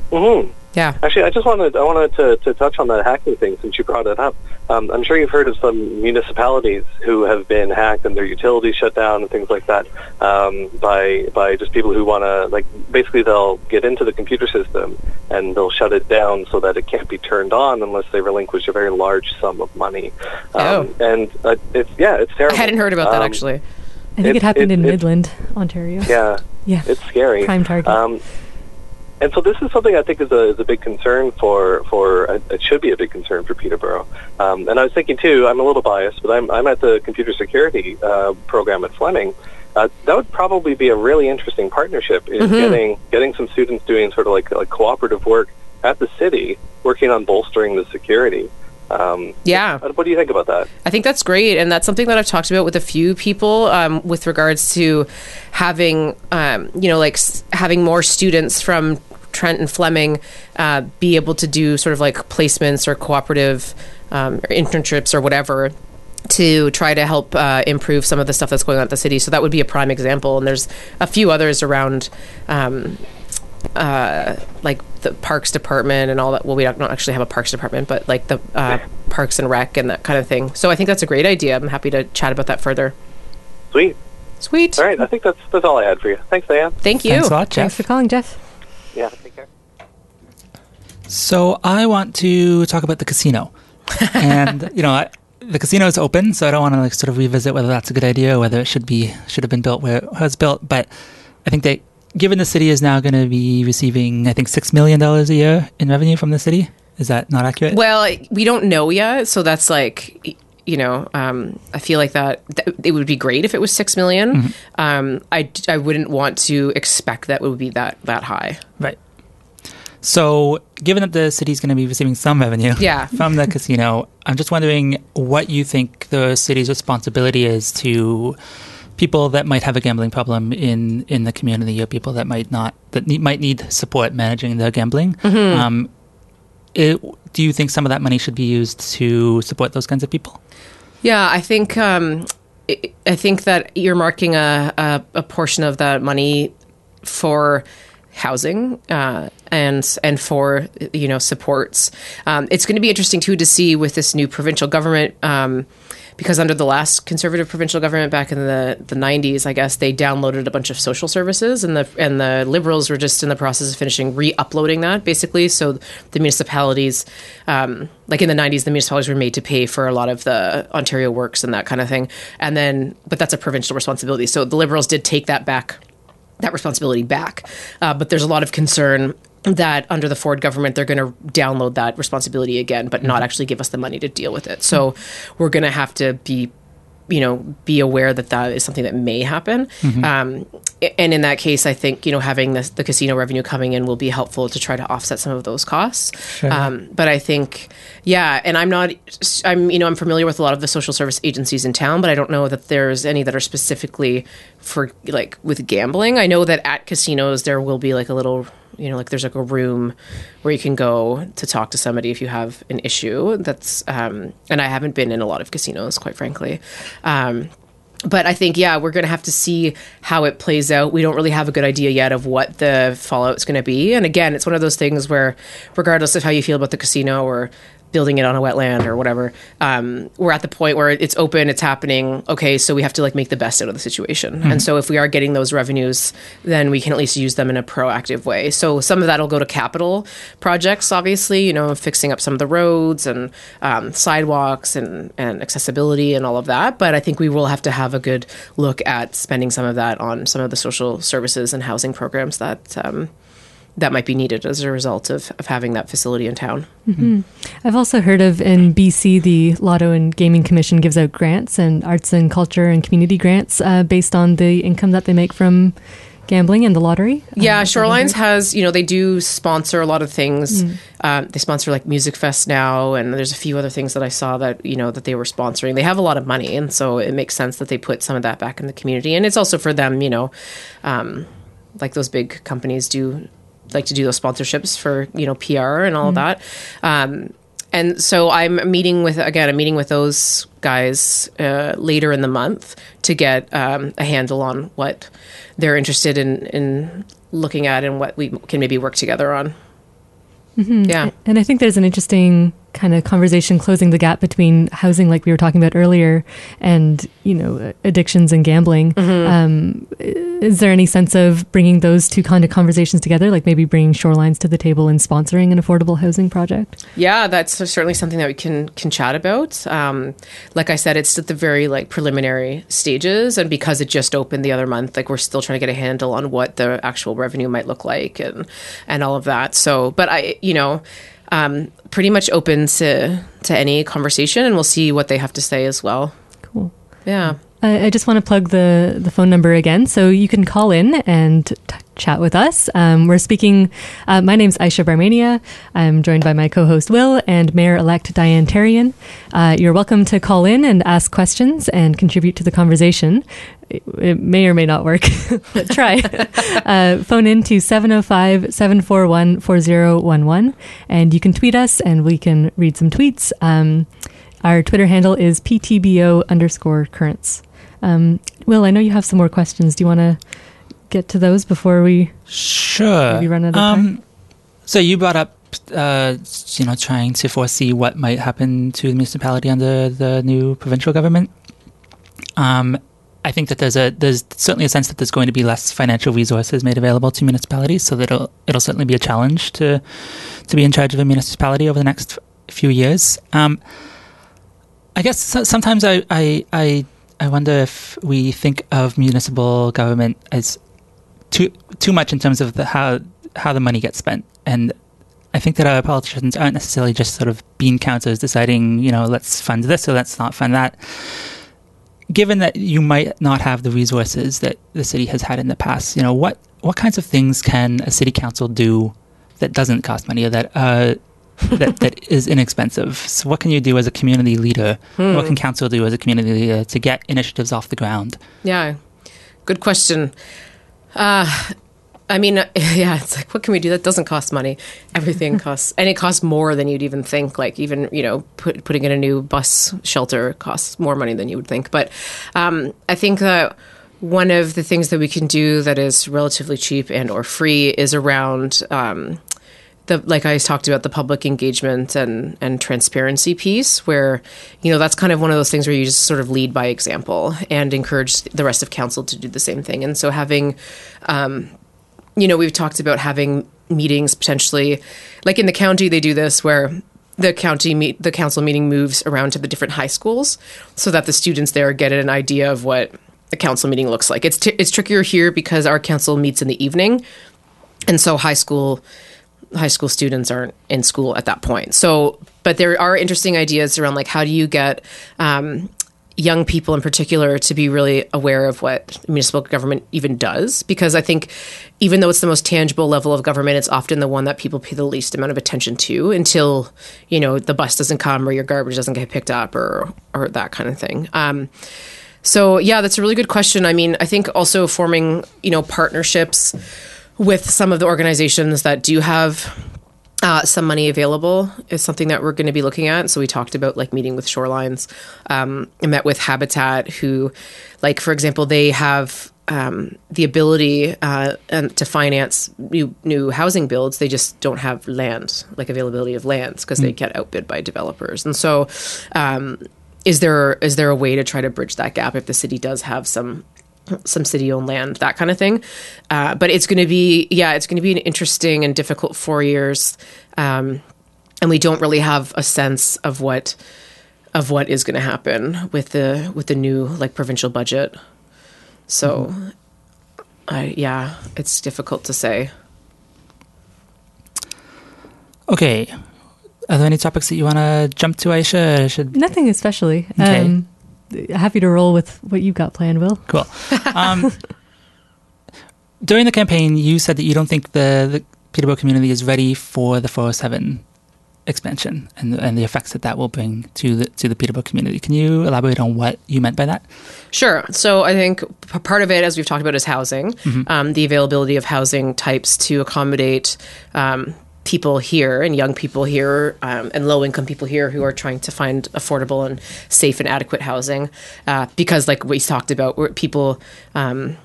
Mm-hmm. Yeah. Actually, I just wanted I wanted to, to touch on that hacking thing since you brought it up. Um, I'm sure you've heard of some municipalities who have been hacked and their utilities shut down and things like that um, by by just people who want to, like, basically they'll get into the computer system and they'll shut it down so that it can't be turned on unless they relinquish a very large sum of money. Um, oh. And uh, it's, yeah, it's terrible. I hadn't heard about um, that, actually. I think it, it happened it, in it, Midland, Ontario. Yeah. Yeah. It's scary. Prime target. Um, And so this is something I think is a, is a big concern for, for uh, it should be a big concern for Peterborough. Um, and I was thinking, too, I'm a little biased, but I'm, I'm at the computer security uh, program at Fleming, Uh, that would probably be a really interesting partnership, is mm-hmm. getting getting some students doing sort of like, like cooperative work at the city, working on bolstering the security. Um, yeah. What do you think about that? I think that's great. And that's something that I've talked about with a few people um, with regards to having, um, you know, like s- having more students from Trent and Fleming uh, be able to do sort of like placements or cooperative um, or internships or whatever, to try to help uh, improve some of the stuff that's going on at the city. So that would be a prime example. And there's a few others around, um, uh, like the Parks Department and all that. Well, we don't actually have a Parks Department, but like the uh, Parks and Rec and that kind of thing. So I think that's a great idea. I'm happy to chat about that further. Sweet. Sweet. All right. I think that's that's all I had for you. Thanks, Diane. Thank you. Thanks a lot, Jeff. Thanks for calling, Jeff. Yeah, take care. So I want to talk about the casino. And, you know, I... the casino is open, so I don't want to like sort of revisit whether that's a good idea or whether it should be should have been built where it was built. But I think that given the city is now going to be receiving, I think six million dollars a year in revenue from the city, is that not accurate? Well, we don't know yet, so that's like, you know, um, I feel like that, that it would be great if it was six million dollars. Mm-hmm. Um, I I wouldn't want to expect that it would be that that high, right? So, given that the city's going to be receiving some revenue yeah. from the casino, I'm just wondering what you think the city's responsibility is to people that might have a gambling problem in, in the community, or people that might not that need, might need support managing their gambling. Mm-hmm. Um, it, do you think some of that money should be used to support those kinds of people? Yeah, I think um, I think that earmarking a, a a portion of that money for housing uh, and and for, you know, supports. Um, it's going to be interesting, too, to see with this new provincial government, um, because under the last Conservative provincial government back in the, the nineties, I guess, they downloaded a bunch of social services, and the and the Liberals were just in the process of finishing re-uploading that, basically. So the municipalities, um, like in the nineties, the municipalities were made to pay for a lot of the Ontario Works and that kind of thing. And then, but that's a provincial responsibility. So the Liberals did take that back. that responsibility back. Uh, but there's a lot of concern that under the Ford government, they're going to download that responsibility again, but not actually give us the money to deal with it. So we're going to have to be, you know, be aware that that is something that may happen. Mm-hmm. Um, and in that case, I think, you know, having this, the casino revenue coming in will be helpful to try to offset some of those costs. Sure. Um, but I think, yeah, and I'm not, I'm, you know, I'm familiar with a lot of the social service agencies in town, but I don't know that there's any that are specifically for like with gambling. I know that at casinos, there will be like a little, you know, like there's like a room where you can go to talk to somebody if you have an issue. That's, um, and I haven't been in a lot of casinos, quite frankly. Um, but I think, yeah, we're going to have to see how it plays out. We don't really have a good idea yet of what the fallout is going to be. And again, it's one of those things where regardless of how you feel about the casino or building it on a wetland or whatever, um, we're at the point where it's open, it's happening. Okay, so we have to like make the best out of the situation. Mm-hmm. And so if we are getting those revenues, then we can at least use them in a proactive way. So some of that will go to capital projects, obviously, you know, fixing up some of the roads and um, sidewalks and, and accessibility and all of that. But I think we will have to have a good look at spending some of that on some of the social services and housing programs that um that might be needed as a result of, of having that facility in town. Mm-hmm. I've also heard of in B C, the Lotto and Gaming Commission gives out grants and arts and culture and community grants uh, based on the income that they make from gambling and the lottery. Yeah, um, Shorelines has, you know, they do sponsor a lot of things. Mm. Um, they sponsor like Music Fest now, and there's a few other things that I saw that, you know, that they were sponsoring. They have a lot of money, and so it makes sense that they put some of that back in the community. And it's also for them, you know, um, like those big companies do like to do those sponsorships for, you know, P R and all mm-hmm. of that. Um, and so I'm meeting with, again, I'm meeting with those guys uh, later in the month to get um, a handle on what they're interested in, in looking at and what we can maybe work together on. Mm-hmm. Yeah. And I think there's an interesting kind of conversation closing the gap between housing, like we were talking about earlier, and, you know, addictions and gambling. Mm-hmm. Um, is there any sense of bringing those two kind of conversations together, like maybe bringing Shorelines to the table and sponsoring an affordable housing project? Yeah, that's certainly something that we can can chat about. Um, like I said, it's at the very like preliminary stages, and because it just opened the other month, like we're still trying to get a handle on what the actual revenue might look like and and all of that. So, but I, you know. Um, pretty much open to, to any conversation, and we'll see what they have to say as well. Cool. Yeah. I just want to plug the, the phone number again. So you can call in and t- chat with us. Um, we're speaking. Uh, my name's Aisha Barmania. I'm joined by my co-host Will and Mayor-elect Diane Therrien. Uh, you're welcome to call in and ask questions and contribute to the conversation. It, it may or may not work, but try. uh, phone in to seven oh five, seven four one, four oh one one. And you can tweet us and we can read some tweets. Um, our Twitter handle is P T B O underscore currents. Um, Will, I know you have some more questions. Do you want to get to those before we sure maybe run out of um, time? So you brought up, uh, you know, trying to foresee what might happen to the municipality under the new provincial government. Um, I think that there's a there's certainly a sense that there's going to be less financial resources made available to municipalities, so that it'll it'll certainly be a challenge to to be in charge of a municipality over the next few years. Um, I guess so, sometimes I I. I I wonder if we think of municipal government as too too much in terms of the, how how the money gets spent, and I think that our politicians aren't necessarily just sort of bean counters deciding, you know, let's fund this or let's not fund that. Given that you might not have the resources that the city has had in the past, you know, what what kinds of things can a city council do that doesn't cost money or that uh, that that is inexpensive? So what can you do as a community leader? Hmm. What can council do as a community leader to get initiatives off the ground? Yeah, good question. Uh, I mean, yeah, it's like, what can we do that doesn't cost money? Everything costs, and it costs more than you'd even think. Like even, you know, put, putting in a new bus shelter costs more money than you would think. But um, I think that one of the things that we can do that is relatively cheap and or free is around... Um, The, like I talked about, the public engagement and, and transparency piece where, you know, that's kind of one of those things where you just sort of lead by example and encourage the rest of council to do the same thing. And so having, um, you know, we've talked about having meetings potentially, like in the county, they do this where the county meet, the council meeting moves around to the different high schools so that the students there get an idea of what the council meeting looks like. It's, t- it's trickier here because our council meets in the evening. And so high school high school students aren't in school at that point. So, but there are interesting ideas around like, how do you get um, young people in particular to be really aware of what municipal government even does? Because I think even though it's the most tangible level of government, it's often the one that people pay the least amount of attention to until, you know, the bus doesn't come or your garbage doesn't get picked up or, or that kind of thing. Um, so yeah, that's a really good question. I mean, I think also forming, you know, partnerships with some of the organizations that do have uh, some money available is something that we're going to be looking at. So we talked about like meeting with Shorelines. Um, I met with Habitat who, like, for example, they have um, the ability uh, and to finance new, new housing builds. They just don't have land, like availability of lands because mm-hmm. they get outbid by developers. And so um, is there is there a way to try to bridge that gap if the city does have some some city-owned land, that kind of thing. Uh, but it's going to be, yeah, it's going to be an interesting and difficult four years. Um, and we don't really have a sense of what of what is going to happen with the with the new like provincial budget. So, mm-hmm. I yeah, it's difficult to say. Okay. Are there any topics that you want to jump to, Aisha? Should... Nothing especially. Okay. Um, Happy to roll with what you've got planned, Will. Cool. Um, during the campaign, you said that you don't think the, the Peterborough community is ready for the four oh seven expansion and and the effects that that will bring to the to the Peterborough community. Can you elaborate on what you meant by that? Sure. So I think p- part of it, as we've talked about, is housing, mm-hmm. um, the availability of housing types to accommodate um people here and young people here um, and low-income people here who are trying to find affordable and safe and adequate housing uh, because, like we talked about, we're people um,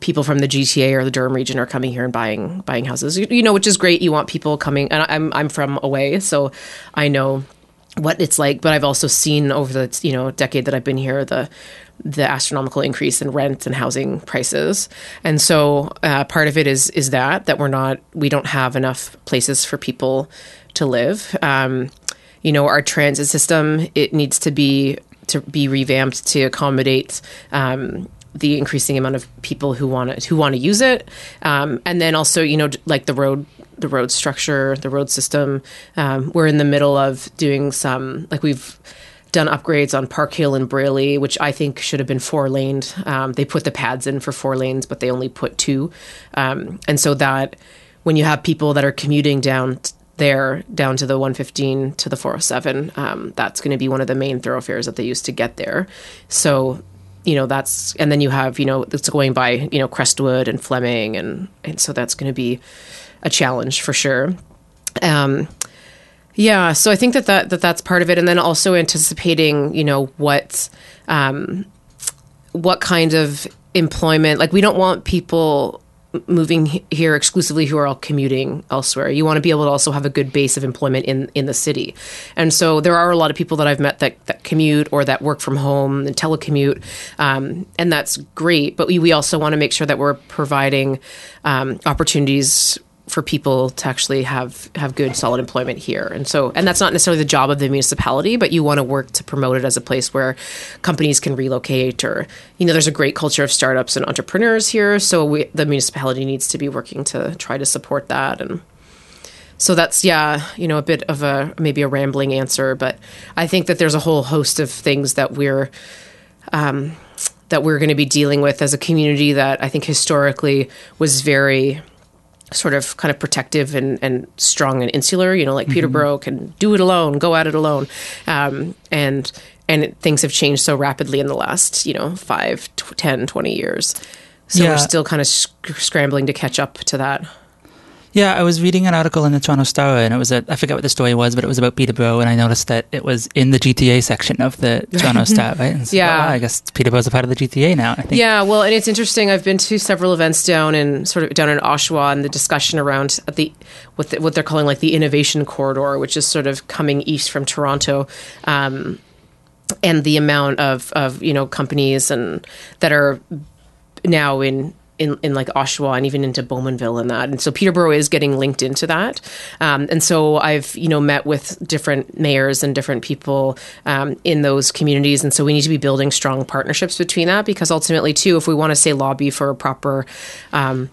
people from the G T A or the Durham region are coming here and buying buying houses, you, you know, which is great. You want people coming. And I'm I'm from away, so I know what it's like. But I've also seen over the, you know, decade that I've been here the the astronomical increase in rent and housing prices. And so uh, part of it is is that, that we're not, we don't have enough places for people to live. Um, you know, our transit system, it needs to be, to be revamped to accommodate um, the increasing amount of people who want to, who want to use it. Um, and then also, you know, like the road the road structure, the road system. Um, we're in the middle of doing some, like we've done upgrades on Park Hill and Brayley, which I think should have been four laned. Um, they put the pads in for four lanes, but they only put two. Um, and so that when you have people that are commuting down t- there, down to the one fifteen, to the four oh seven, um, that's going to be one of the main thoroughfares that they used to get there. So, you know, that's, and then you have, you know, it's going by, you know, Crestwood and Fleming. And, and so that's going to be a challenge for sure. Um, Yeah, so I think that, that, that that's part of it. And then also anticipating, you know, what um, what kind of employment. Like, we don't want people moving here exclusively who are all commuting elsewhere. You want to be able to also have a good base of employment in, in the city. And so there are a lot of people that I've met that, that commute or that work from home and telecommute, um, and that's great. But we, we also want to make sure that we're providing um, opportunities for people to actually have, have good, solid employment here. And so, and that's not necessarily the job of the municipality, but you want to work to promote it as a place where companies can relocate, or, you know, there's a great culture of startups and entrepreneurs here. So we, the municipality needs to be working to try to support that. And so that's, yeah, you know, a bit of a, maybe a rambling answer, but I think that there's a whole host of things that we're, um, that we're going to be dealing with as a community that I think historically was very sort of kind of protective and, and strong and insular, you know, like mm-hmm. Peterborough can do it alone, go at it alone. Um, and and things have changed so rapidly in the last, you know, five, t- ten, twenty years. So yeah. We're still kind of sc- scrambling to catch up to that. Yeah, I was reading an article in the Toronto Star, and it was a, I forget what the story was, but it was about Peterborough, and I noticed that it was in the G T A section of the Toronto Star, right? And so, yeah. Well, I guess Peterborough's a part of the G T A now, I think. Yeah, well, and it's interesting. I've been to several events down in sort of down in Oshawa, and the discussion around the what the, what they're calling like the innovation corridor, which is sort of coming east from Toronto. Um, and the amount of, of, you know, companies and that are now in In, in like Oshawa and even into Bowmanville and that. And so Peterborough is getting linked into that. Um, and so I've, you know, met with different mayors and different people um, in those communities. And so we need to be building strong partnerships between that, because ultimately too, if we want to say lobby for a proper um,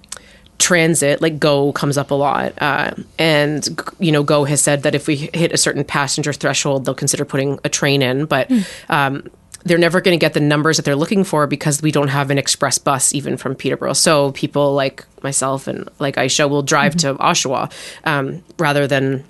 transit, like GO comes up a lot. Uh, and, you know, GO has said that if we hit a certain passenger threshold, they'll consider putting a train in. But, mm. um, they're never going to get the numbers that they're looking for, because we don't have an express bus even from Peterborough. So people like myself and like Aisha will drive mm-hmm. to Oshawa um, rather than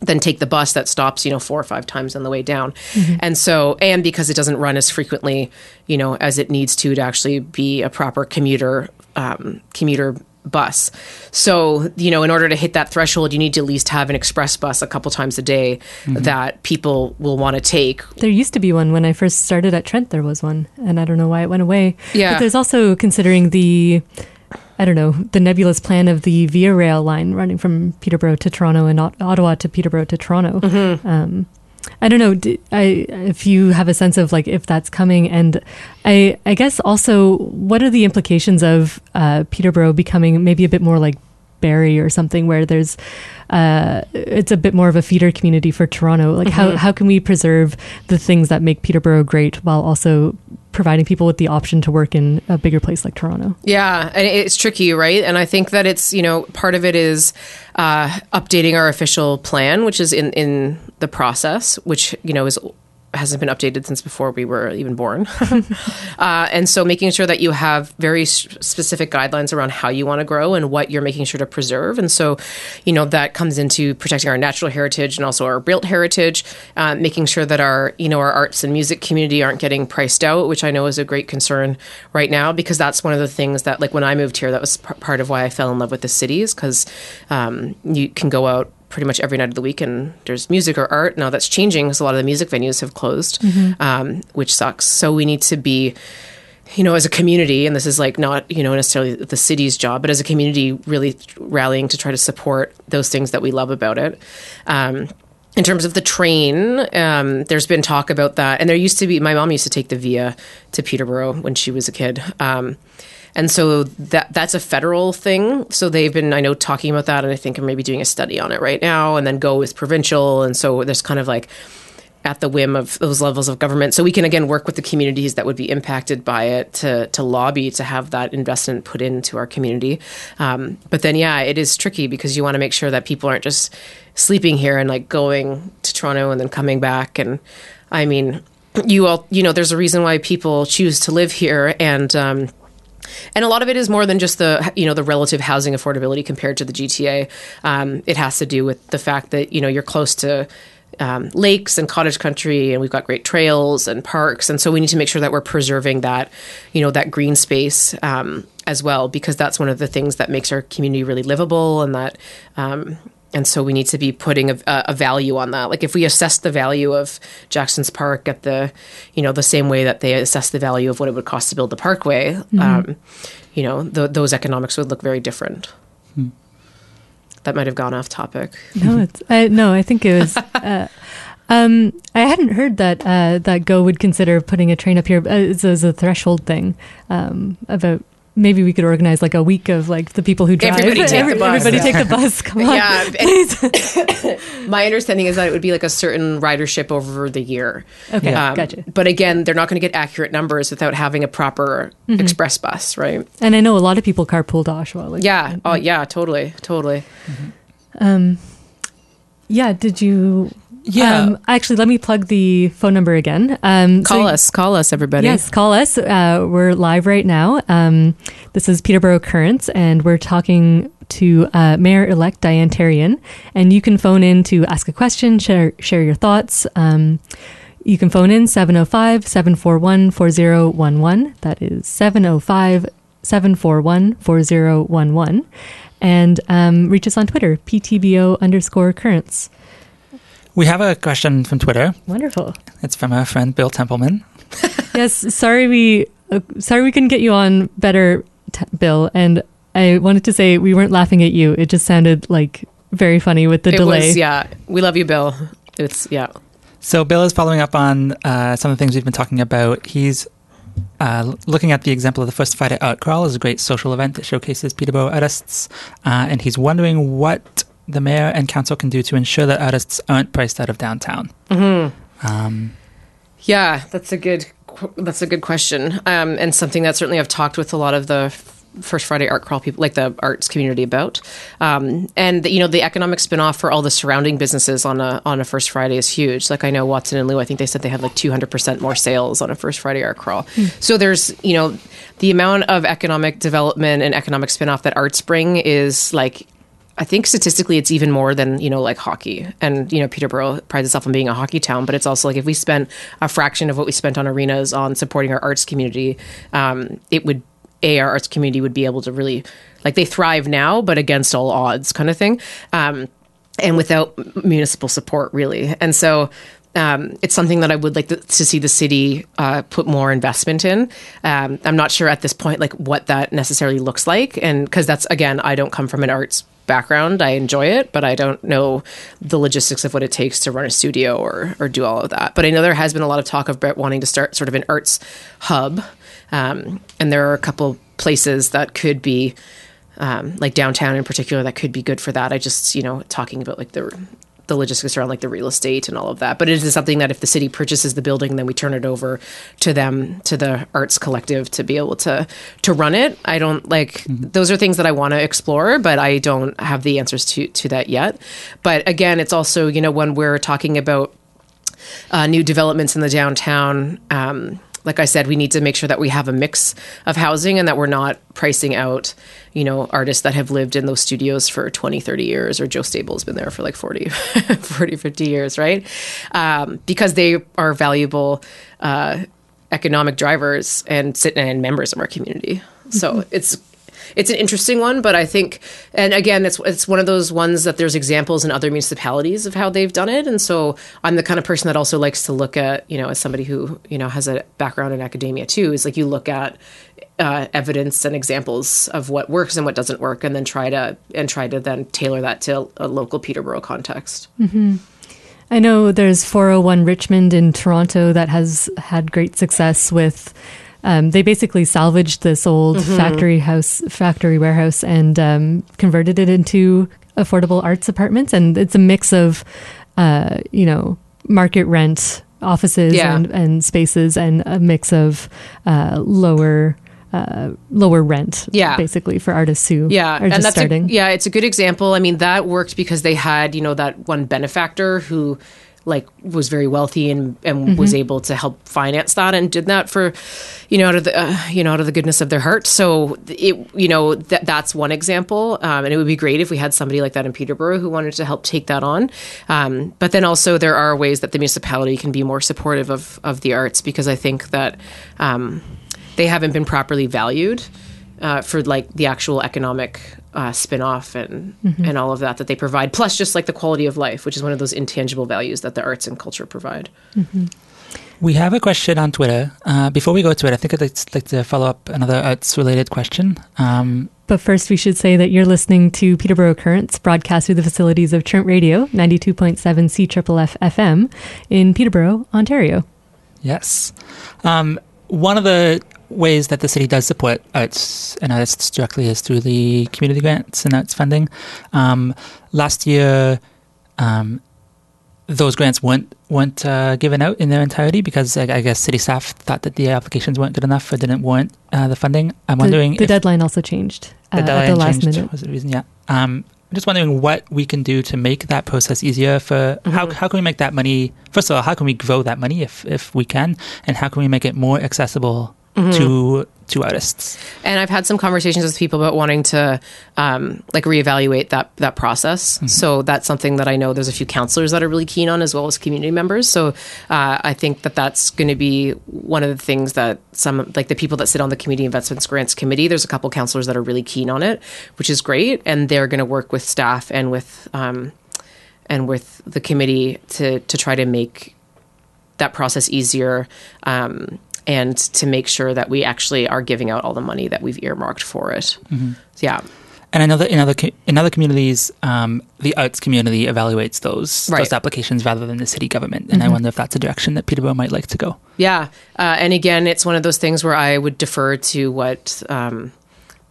than take the bus that stops, you know, four or five times on the way down. Mm-hmm. And so, and because it doesn't run as frequently, you know, as it needs to to actually be a proper commuter um, commuter bus. So, you know, in order to hit that threshold, you need to at least have an express bus a couple times a day mm-hmm. that people will want to take. There used to be one when I first started at Trent. There was one, and I don't know why it went away. Yeah. But there's also considering the, I don't know, the nebulous plan of the Via Rail line running from Peterborough to Toronto and Ottawa to Peterborough to Toronto. Mm-hmm. Um, I don't know do, I, if you have a sense of like if that's coming, and I, I guess also what are the implications of uh, Peterborough becoming maybe a bit more like Barrie or something, where there's uh, it's a bit more of a feeder community for Toronto. Like mm-hmm. how, how can we preserve the things that make Peterborough great while also providing people with the option to work in a bigger place like Toronto? Yeah, and it's tricky, right? And I think that it's, you know, part of it is uh, updating our official plan, which is in, in the process, which, you know, is hasn't been updated since before we were even born. uh, and so making sure that you have very specific guidelines around how you want to grow and what you're making sure to preserve. And so, you know, that comes into protecting our natural heritage and also our built heritage, uh, making sure that our, you know, our arts and music community aren't getting priced out, which I know is a great concern right now, because that's one of the things that, like, when I moved here, that was p- part of why I fell in love with the city, is because um, you can go out pretty much every night of the week and there's music or art. Now that's changing because a lot of the music venues have closed, mm-hmm. um, which sucks. So we need to be, you know, as a community, and this is like not, you know, necessarily the city's job, but as a community really rallying to try to support those things that we love about it. Um, In terms of the train, um, there's been talk about that. And there used to be, my mom used to take the Via to Peterborough when she was a kid. Um, and so that that's a federal thing. So they've been, I know, talking about that. And I think I'm maybe doing a study on it right now. And then GO is provincial. And so there's kind of like at the whim of those levels of government. So we can, again, work with the communities that would be impacted by it to to lobby to have that investment put into our community. Um, but then, yeah, it is tricky because you want to make sure that people aren't just sleeping here and like going to Toronto and then coming back. And I mean, you all, you know, there's a reason why people choose to live here, and um, and a lot of it is more than just the, you know, the relative housing affordability compared to the G T A. Um, it has to do with the fact that, you know, you're close to um, lakes and cottage country, and we've got great trails and parks, and so we need to make sure that we're preserving that, you know, that green space um, as well, because that's one of the things that makes our community really livable, and that. Um, And so we need to be putting a, a value on that. Like if we assess the value of Jackson's Park at the, you know, the same way that they assess the value of what it would cost to build the Parkway, mm-hmm. um, you know, th- those economics would look very different. Hmm. That might have gone off topic. No, it's, I, no, I think it was. Uh, um, I hadn't heard that uh, that Go would consider putting a train up here as, as a threshold thing um, about. Maybe we could organize like a week of like the people who drive. Everybody take Every, the bus. Everybody yeah. take the bus. Come on, yeah, please. My understanding is that it would be like a certain ridership over the year. Okay, yeah. um, gotcha. But again, they're not going to get accurate numbers without having a proper mm-hmm. express bus, right? And I know a lot of people carpool to Oshawa. Like, yeah. Mm-hmm. Oh, yeah. Totally. Totally. Mm-hmm. Um, yeah. Did you? Yeah. Um, actually, let me plug the phone number again. Um, call so, us. Call us, everybody. Yes, call us. Uh, we're live right now. Um, this is Peterborough Currents, and we're talking to uh, Mayor-elect Diane Therrien. And you can phone in to ask a question, share, share your thoughts. Um, you can phone in seven oh five, seven four one, four oh one one. That is seven oh five, seven four one, four oh one one. And um, reach us on Twitter, P T B O underscore currents. We have a question from Twitter. Wonderful. It's from our friend Bill Templeman. Yes, sorry we uh, sorry we couldn't get you on better, t- Bill. And I wanted to say we weren't laughing at you. It just sounded like very funny with the it delay. Was, yeah, we love you, Bill. It's yeah. So Bill is following up on uh, some of the things we've been talking about. He's uh, looking at the example of the First Friday Art Crawl. It's a great social event that showcases Peterborough artists, uh, and he's wondering what the mayor and council can do to ensure that artists aren't priced out of downtown. Mm-hmm. Um, yeah, that's a good that's a good question, um, and something that certainly I've talked with a lot of the First Friday Art Crawl people, like the arts community, about. Um, and the, you know, the economic spinoff for all the surrounding businesses on a on a First Friday is huge. Like I know Watson and Lou, I think they said they had like two hundred percent more sales on a First Friday Art Crawl. Mm. So there's, you know, the amount of economic development and economic spinoff that arts bring is like. I think statistically it's even more than, you know, like hockey. And, you know, Peterborough prides itself on being a hockey town, but it's also like if we spent a fraction of what we spent on arenas on supporting our arts community, um, it would, A, our arts community would be able to really, like they thrive now, but against all odds kind of thing. Um, and without municipal support, really. And so um, it's something that I would like to, to see the city uh, put more investment in. Um, I'm not sure at this point, like what that necessarily looks like. And because that's, again, I don't come from an arts background. I enjoy it, but I don't know the logistics of what it takes to run a studio or or do all of that. But I know there has been a lot of talk of Brett wanting to start sort of an arts hub. Um, and there are a couple places that could be, um, like downtown in particular, that could be good for that. I just, you know, talking about like the the logistics around like the real estate and all of that. But it is something that if the city purchases the building, then we turn it over to them, to the arts collective to be able to, to run it. I don't like, mm-hmm. those are things that I want to explore, but I don't have the answers to, to that yet. But again, it's also, you know, when we're talking about uh, new developments in the downtown, um, like I said, we need to make sure that we have a mix of housing and that we're not pricing out, you know, artists that have lived in those studios for twenty, thirty years, or Joe Stable's been there for like forty, fifty years, right? Um, because they are valuable uh, economic drivers and and members of our community. So mm-hmm. it's it's an interesting one, but I think, and again, it's it's one of those ones that there's examples in other municipalities of how they've done it. And so I'm the kind of person that also likes to look at, you know, as somebody who, you know, has a background in academia too, is like you look at uh, evidence and examples of what works and what doesn't work, and then try to, and try to then tailor that to a local Peterborough context. Mm-hmm. I know there's four oh one Richmond in Toronto that has had great success with Um, they basically salvaged this old mm-hmm. factory house, factory warehouse, and um, converted it into affordable arts apartments. And it's a mix of, uh, you know, market rent offices yeah. and, and spaces, and a mix of uh, lower uh, lower rent, yeah. basically for artists who yeah. are just and that's starting. A, yeah, it's a good example. I mean, that worked because they had, you know, that one benefactor who like was very wealthy and, and mm-hmm. was able to help finance that and did that for, you know, out of the, uh, you know, out of the goodness of their heart. So it, you know, th- that's one example. Um, and it would be great if we had somebody like that in Peterborough who wanted to help take that on. Um, but then also there are ways that the municipality can be more supportive of, of the arts, because I think that um, they haven't been properly valued uh, for like the actual economic Uh, spin-off and mm-hmm. and all of that that they provide, plus just like the quality of life, which is one of those intangible values that the arts and culture provide. Mm-hmm. We have a question on Twitter. Uh, before we go to it, I think I'd like to follow up another arts-related question. Um, but first, we should say that you're listening to Peterborough Currents, broadcast through the facilities of Trent Radio, ninety-two point seven C F F F F M in Peterborough, Ontario. Yes. Um, one of the ways that the city does support arts and artists directly is through the community grants and arts funding. Um, last year, um, those grants weren't weren't uh, given out in their entirety because I, I guess city staff thought that the applications weren't good enough or didn't warrant uh, the funding. I'm the, wondering the if deadline also changed. The uh, deadline at the last changed minute was the reason. Yeah, um, I'm just wondering what we can do to make that process easier. For mm-hmm. how how can we make that money? First of all, how can we grow that money if if we can, and how can we make it more accessible? Mm-hmm. to to artists. And I've had some conversations with people about wanting to um, like reevaluate that that process. Mm-hmm. So that's something that I know there's a few counselors that are really keen on, as well as community members. So uh, I think that that's going to be one of the things that some, like the people that sit on the Community Investments Grants Committee, there's a couple counselors that are really keen on it, which is great. And they're going to work with staff and with um, and with the committee to to try to make that process easier. Um, and to make sure that we actually are giving out all the money that we've earmarked for it. Mm-hmm. Yeah. And I know that in other, co- in other communities, um, the arts community evaluates those right. those applications rather than the city government. And mm-hmm. I wonder if that's a direction that Peterborough might like to go. Yeah. Uh, and again, it's one of those things where I would defer to what um,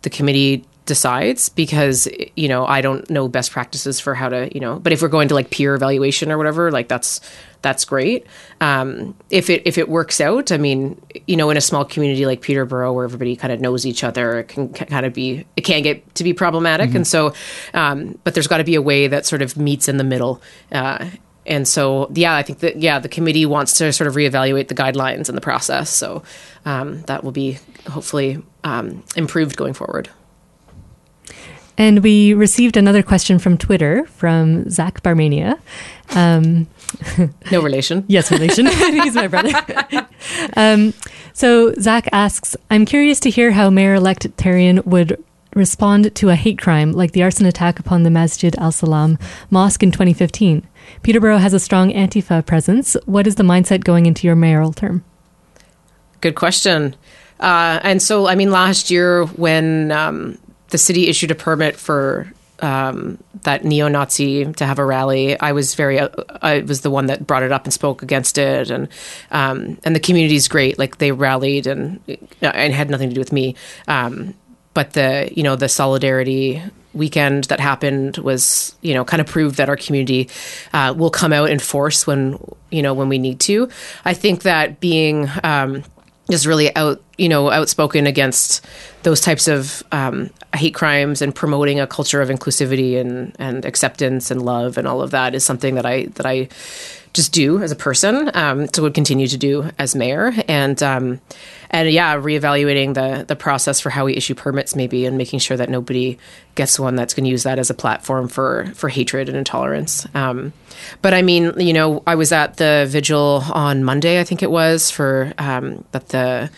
the committee decides, because, you know, I don't know best practices for how to, you know, but if we're going to like peer evaluation or whatever, like that's, that's great. Um, if it, if it works out, I mean, you know, in a small community like Peterborough where everybody kind of knows each other, it can kind of be, it can get to be problematic. Mm-hmm. And so, um, but there's got to be a way that sort of meets in the middle. Uh, and so, yeah, I think that, yeah, the committee wants to sort of reevaluate the guidelines and the process. So um, that will be hopefully um, improved going forward. And we received another question from Twitter from Zach Barmania. Um, no relation. Yes, relation. He's my brother. um, so Zach asks, I'm curious to hear how Mayor-elect Therrien would respond to a hate crime like the arson attack upon the Masjid al-Salam Mosque in twenty fifteen. Peterborough has a strong Antifa presence. What is the mindset going into your mayoral term? Good question. Uh, and so, I mean, last year when... Um, the city issued a permit for um, that neo-Nazi to have a rally. I was very, uh, I was the one that brought it up and spoke against it, and um, and the community's great. Like they rallied, and and had nothing to do with me. Um, but the you know the solidarity weekend that happened was you know kind of proved that our community uh, will come out in force when you know when we need to. I think that being um, just really out you know outspoken against those types of um, hate crimes and promoting a culture of inclusivity and, and acceptance and love and all of that is something that I that I just do as a person, um, so would continue to do as mayor. And um, and yeah, reevaluating the the process for how we issue permits maybe, and making sure that nobody gets one that's going to use that as a platform for, for hatred and intolerance. Um, but I mean, you know, I was at the vigil on Monday, I think it was, for um, that the...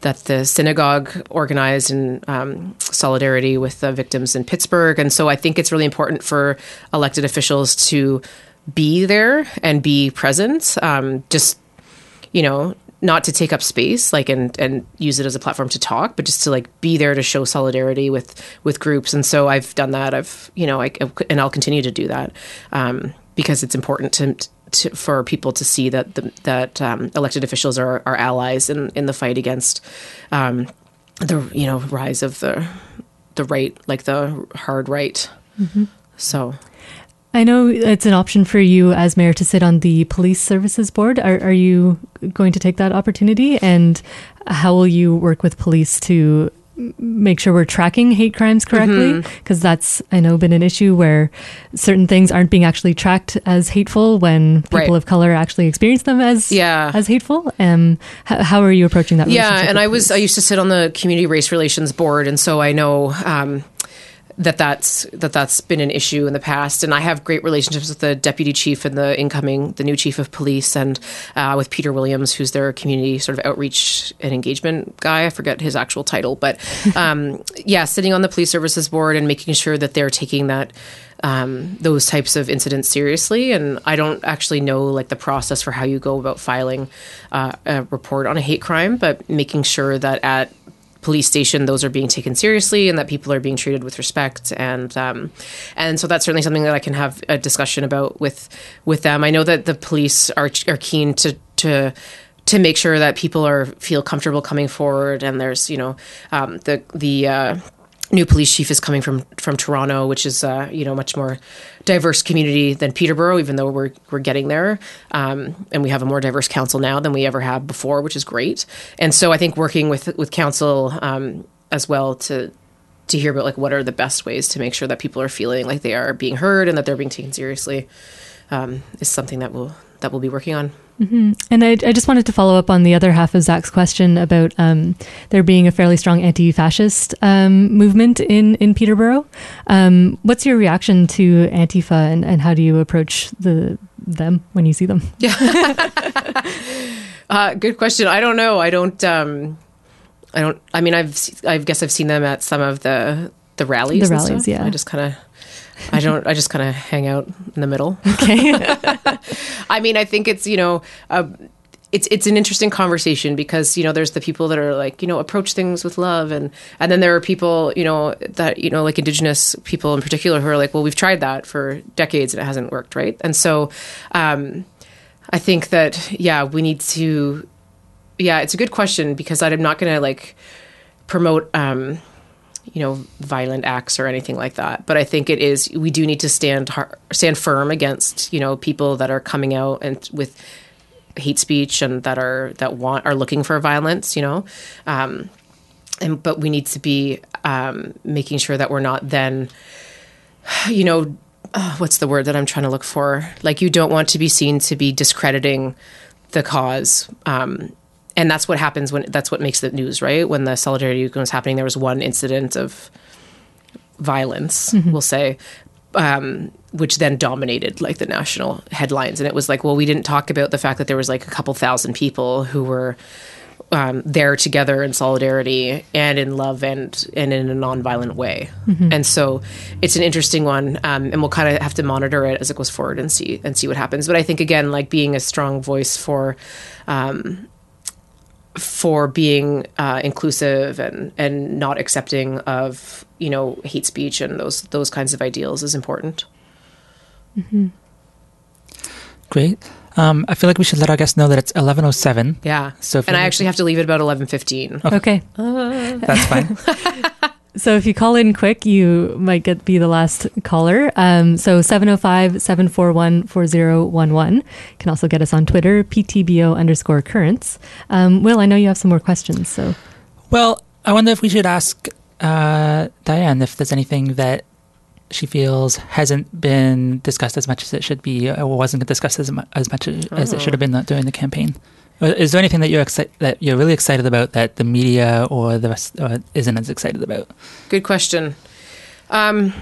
that the synagogue organized in um, solidarity with the victims in Pittsburgh. And so I think it's really important for elected officials to be there and be present, um, just, you know, not to take up space, like, and, and use it as a platform to talk, but just to like be there to show solidarity with, with groups. And so I've done that. I've, you know, I, and I'll continue to do that um, because it's important to, To, for people to see that the, that um, elected officials are, are allies in, in the fight against um, the you know rise of the the right, like the hard right. Mm-hmm. So, I know it's an option for you as mayor to sit on the Police Services Board. Are, are you going to take that opportunity, and how will you work with police to make sure we're tracking hate crimes correctly, because mm-hmm. that's, I know, been an issue where certain things aren't being actually tracked as hateful when people right. of color actually experience them as yeah. as hateful. Um, h- how are you approaching that? Yeah, and I was I used to sit on the Community Race Relations Board, and so I know um, that that's that that's been an issue in the past. And I have great relationships with the deputy chief and the incoming the new chief of police, and uh, with Peter Williams, who's their community sort of outreach and engagement guy. I forget his actual title, but um, yeah, sitting on the police services board and making sure that they're taking that um, those types of incidents seriously. And I don't actually know like the process for how you go about filing uh, a report on a hate crime, but making sure that at police station, those are being taken seriously and that people are being treated with respect. And um, and so that's certainly something that I can have a discussion about with with them. I know that the police are are keen to to to make sure that people are feel comfortable coming forward. And there's, you know, um, the the uh, new police chief is coming from from Toronto, which is, uh, you know, much more diverse community than Peterborough, even though we're we're getting there. Um, and we have a more diverse council now than we ever had before, which is great. And so I think working with with council um, as well to to hear about like what are the best ways to make sure that people are feeling like they are being heard and that they're being taken seriously um, is something that we'll that we'll be working on. Mm-hmm. And I, I just wanted to follow up on the other half of Zach's question about um, there being a fairly strong anti-fascist um, movement in, in Peterborough. Um, what's your reaction to Antifa, and, and how do you approach the them when you see them? Yeah, uh, good question. I don't know. I don't. Um, I don't. I mean, I've. I guess I've seen them at some of the the rallies. The rallies, and stuff. Yeah. I just kind of. I don't, I just kind of hang out in the middle. Okay. I mean, I think it's, you know, uh, it's, it's an interesting conversation because, you know, there's the people that are like, you know, approach things with love. And, and then there are people, you know, that, you know, like Indigenous people in particular who are like, well, we've tried that for decades and it hasn't worked. Right. And so, um, I think that, yeah, we need to, yeah, it's a good question because I'm not going to like promote, um, you know, violent acts or anything like that. But I think it is, we do need to stand har- stand firm against, you know, people that are coming out and with hate speech and that are, that want, are looking for violence, you know. Um, and, but we need to be um, making sure that we're not then, you know, uh, what's the word that I'm trying to look for? Like, you don't want to be seen to be discrediting the cause, um, and that's what happens when, that's what makes the news, right? When the Solidarity Weekend was happening, there was one incident of violence, mm-hmm. we'll say, um, which then dominated like the national headlines. And it was like, well, we didn't talk about the fact that there was like a couple thousand people who were um, there together in solidarity and in love and, and in a nonviolent way. Mm-hmm. And so it's an interesting one. Um, and we'll kind of have to monitor it as it goes forward and see, and see what happens. But I think, again, like being a strong voice for, um, for being uh, inclusive and, and not accepting of, you know, hate speech and those those kinds of ideals is important. Mm-hmm. Great. Um, I feel like we should let our guests know that it's eleven oh seven. Yeah. So and I actually have to leave at about eleven fifteen. Okay. okay. Uh. That's fine. So if you call in quick, you might get be the last caller. Um, so seven oh five, seven four one, four oh one one. You can also get us on Twitter, P T B O underscore currents. Um, Will, I know you have some more questions. So, Well, I wonder if we should ask uh, Diane if there's anything that she feels hasn't been discussed as much as it should be, or wasn't discussed as, mu- as much as, oh. as it should have been during the campaign. Is there anything that you're exci- that you're really excited about that the media or the rest or isn't as excited about? Good question. Um,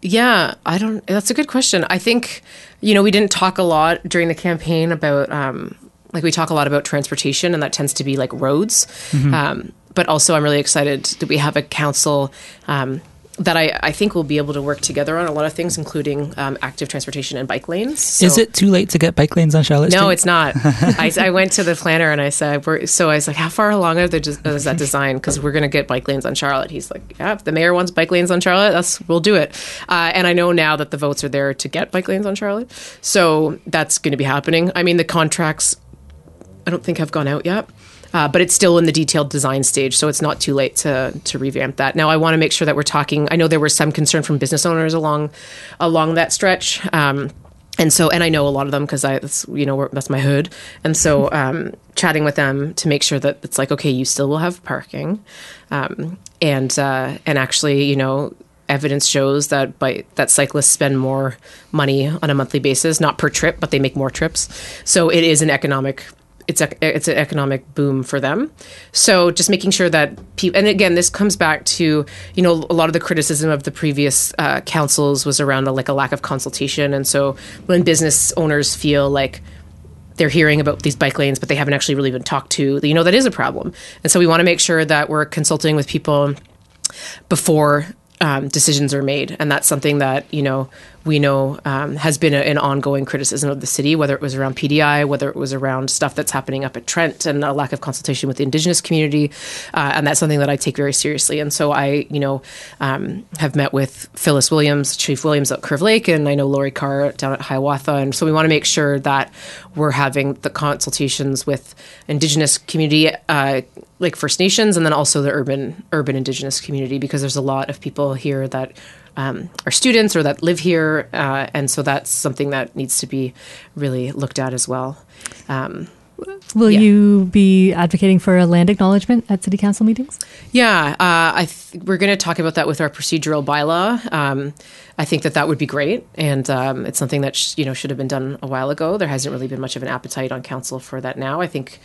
yeah, I don't. That's a good question. I think, you know, we didn't talk a lot during the campaign about um, like we talk a lot about transportation, and that tends to be like roads. Mm-hmm. Um, but also, I'm really excited that we have a council. Um, That I, I think we'll be able to work together on a lot of things, including um, active transportation and bike lanes. So, is it too late to get bike lanes on Charlotte Street? No, it's not. I, I went to the planner and I said, we're, so I was like, how far along are the, is that design? Because we're going to get bike lanes on Charlotte. He's like, yeah, if the mayor wants bike lanes on Charlotte, that's, we'll do it. Uh, and I know now that the votes are there to get bike lanes on Charlotte. So that's going to be happening. I mean, the contracts, I don't think have gone out yet. Uh, but it's still in the detailed design stage, so it's not too late to to revamp that. Now, I want to make sure that we're talking. I know there was some concern from business owners along along that stretch, um, And so, and I know a lot of them because I, that's, you know, that's my hood. And so, um, chatting with them to make sure that it's like, okay, you still will have parking. Um, and, uh, and actually, you know, evidence shows that by that cyclists spend more money on a monthly basis, not per trip, but they make more trips. So it is an economic, it's a, it's an economic boom for them. So just making sure that people, and again, this comes back to, you know, a lot of the criticism of the previous uh, councils was around a, like a lack of consultation. And so when business owners feel like they're hearing about these bike lanes, but they haven't actually really been talked to, you know, that is a problem. And so we want to make sure that we're consulting with people before Um, decisions are made. And that's something that, you know, we know um, has been a, an ongoing criticism of the city, whether it was around P D I, whether it was around stuff that's happening up at Trent and a lack of consultation with the Indigenous community. Uh, and that's something that I take very seriously. And so I, you know, um, have met with Phyllis Williams, Chief Williams at Curve Lake, and I know Lori Carr down at Hiawatha. And so we want to make sure that we're having the consultations with Indigenous community, uh, like First Nations, and then also the urban urban Indigenous community, because there's a lot of people here that um, are students or that live here. Uh, and so that's something that needs to be really looked at as well. Um, Will yeah. you be advocating for a land acknowledgement at city council meetings? Yeah, uh, I th- we're going to talk about that with our procedural bylaw. Um, I think that that would be great. And um, it's something that, sh- you know, should have been done a while ago. There hasn't really been much of an appetite on council for that now. I think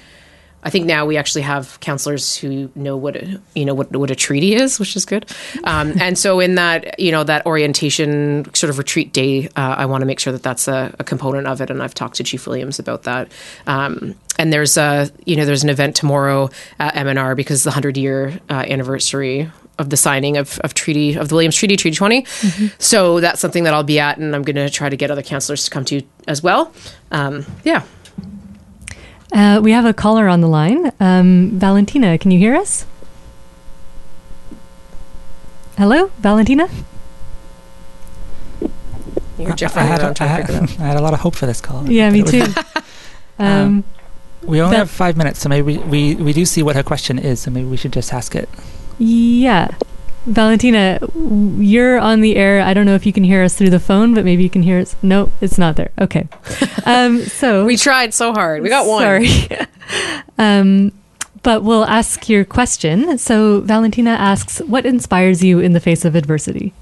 I think now we actually have councillors who know what a, you know what what a treaty is, which is good. Um, and so in that, you know, that orientation sort of retreat day, uh, I want to make sure that that's a, a component of it. And I've talked to Chief Williams about that. Um, and there's a you know there's an event tomorrow at M N R because the hundred year uh, anniversary of the signing of, of treaty of the Williams Treaty, Treaty twenty. Mm-hmm. So that's something that I'll be at, and I'm going to try to get other councillors to come to as well. Um, yeah. Uh, we have a caller on the line. Um, Valentina, can you hear us? Hello, Valentina? You're Jeff. I, I, had, a, I, had, I had a lot of hope for this call. Yeah, me too. um, we only have five minutes, so maybe we, we, we do see what her question is, so maybe we should just ask it. Yeah. Valentina, you're on the air. I don't know if you can hear us through the phone, but maybe you can hear us. No, it's not there. Okay. Um, so we tried so hard. We got one. Sorry. um, but we'll ask your question. So Valentina asks, what inspires you in the face of adversity?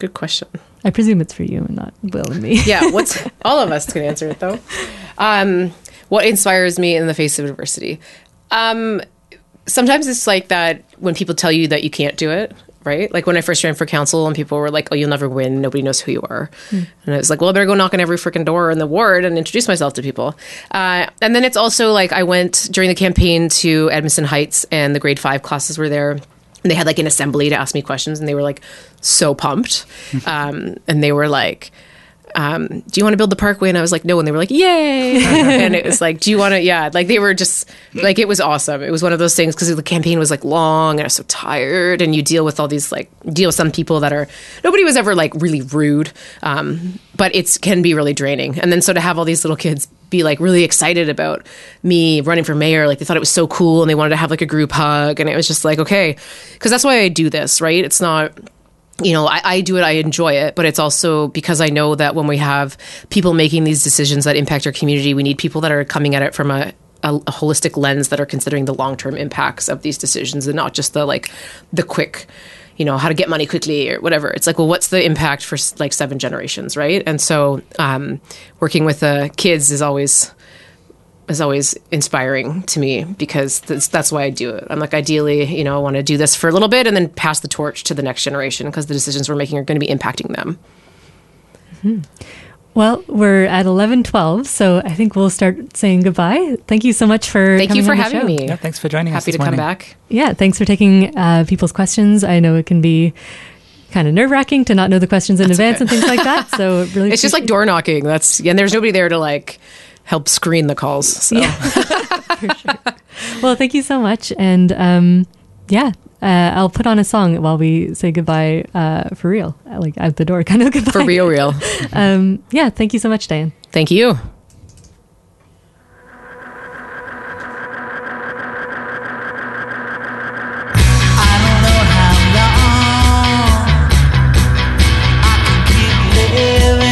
Good question. I presume it's for you and not Will and me. Yeah. What's all of us can answer it though. Um, what inspires me in the face of adversity? Um, Sometimes it's like that when people tell you that you can't do it, right? Like when I first ran for council and people were like, oh, you'll never win. Nobody knows who you are. Mm. And I was like, well, I better go knock on every freaking door in the ward and introduce myself to people. Uh, and then it's also like I went during the campaign to Edmondson Heights and the grade five classes were there. And they had like an assembly to ask me questions and they were like so pumped. um, and they were like, um, do you want to build the parkway? And I was like, no. And they were like, yay. And it was like, do you want to, yeah. Like they were just like, it was awesome. It was one of those things because the campaign was like long and I was so tired and you deal with all these, like deal with some people that are, nobody was ever like really rude. Um, but it can be really draining. And then so to have all these little kids be like really excited about me running for mayor, like they thought it was so cool and they wanted to have like a group hug. And it was just like, okay, because that's why I do this, right? It's not, you know, I, I do it, I enjoy it, but it's also because I know that when we have people making these decisions that impact our community, we need people that are coming at it from a, a, a holistic lens that are considering the long-term impacts of these decisions and not just the, like, the quick, you know, how to get money quickly or whatever. It's like, well, what's the impact for, like, seven generations, right? And so um, working with uh, kids is always... is always inspiring to me because that's, that's why I do it. I'm like, ideally, you know, I want to do this for a little bit and then pass the torch to the next generation because the decisions we're making are going to be impacting them. Mm-hmm. Well, we're at eleven twelve, so I think we'll start saying goodbye. Thank you so much for Thank coming you for on having the show. me. Yeah, thanks for joining Happy us Happy to morning. come back. Yeah, thanks for taking uh, people's questions. I know it can be kind of nerve-wracking to not know the questions in that's advance okay. and things like that. So it really It's just like door knocking. That's and there's nobody there to like... help screen the calls. So. Yeah. For sure. Well, thank you so much. And um, yeah, uh, I'll put on a song while we say goodbye uh, for real, like out the door kind of goodbye. For real, real. um, yeah, thank you so much, Diane. Thank you. I don't know how long I can keep living.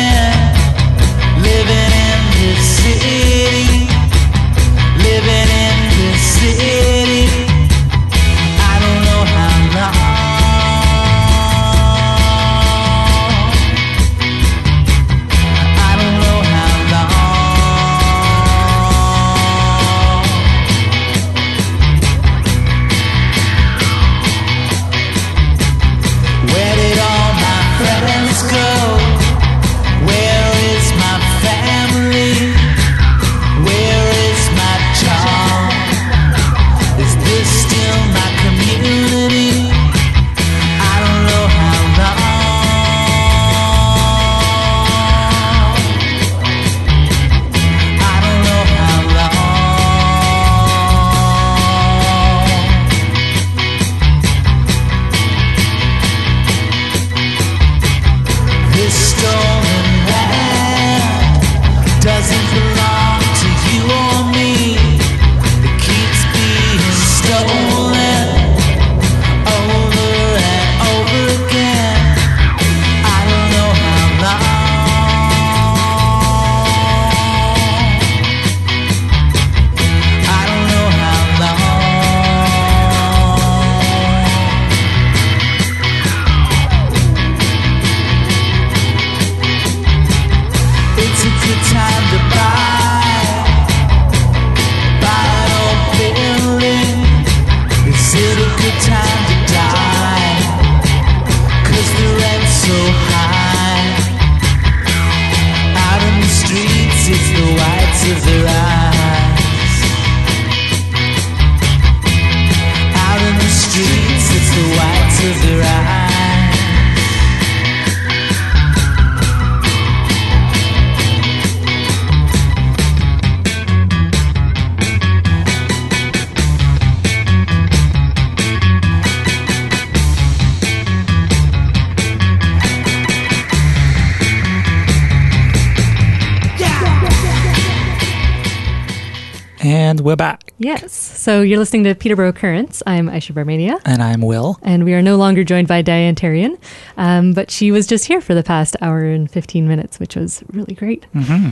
And we're back. Yes. So you're listening to Peterborough Currents. I'm Aisha Barmania. And I'm Will. And we are no longer joined by Diane Therrien, um, but she was just here for the past hour and fifteen minutes, which was really great. Mm-hmm.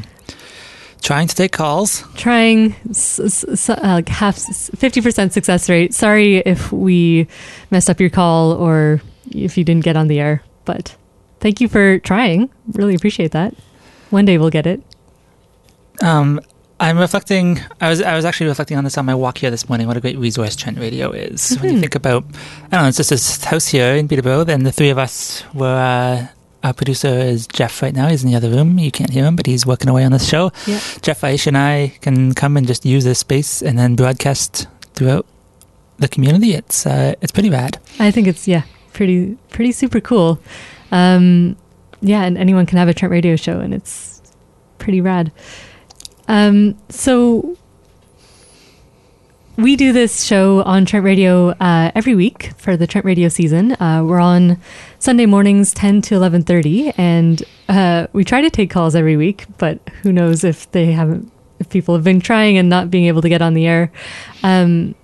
Trying to take calls. Trying s- s- uh, like half fifty percent success rate. Sorry if we messed up your call or if you didn't get on the air, but thank you for trying. Really appreciate that. One day we'll get it. Um, I'm reflecting. I was I was actually reflecting on this on my walk here this morning. What a great resource Trent Radio is. Mm-hmm. When you think about, I don't know, it's just this house here in Peterborough. Then the three of us were. Uh, Our producer is Jeff right now. He's in the other room. You can't hear him, but he's working away on this show. Yep. Jeff, Aisha, and I can come and just use this space and then broadcast throughout the community. It's uh, it's pretty rad. I think it's, yeah, pretty pretty super cool. Um, yeah, and anyone can have a Trent Radio show, and it's pretty rad. Um, so we do this show on Trent Radio uh, every week for the Trent Radio season. Uh, we're on Sunday mornings, ten to eleven thirty, and uh, we try to take calls every week, but who knows if they haven't, if people have been trying and not being able to get on the air. Um,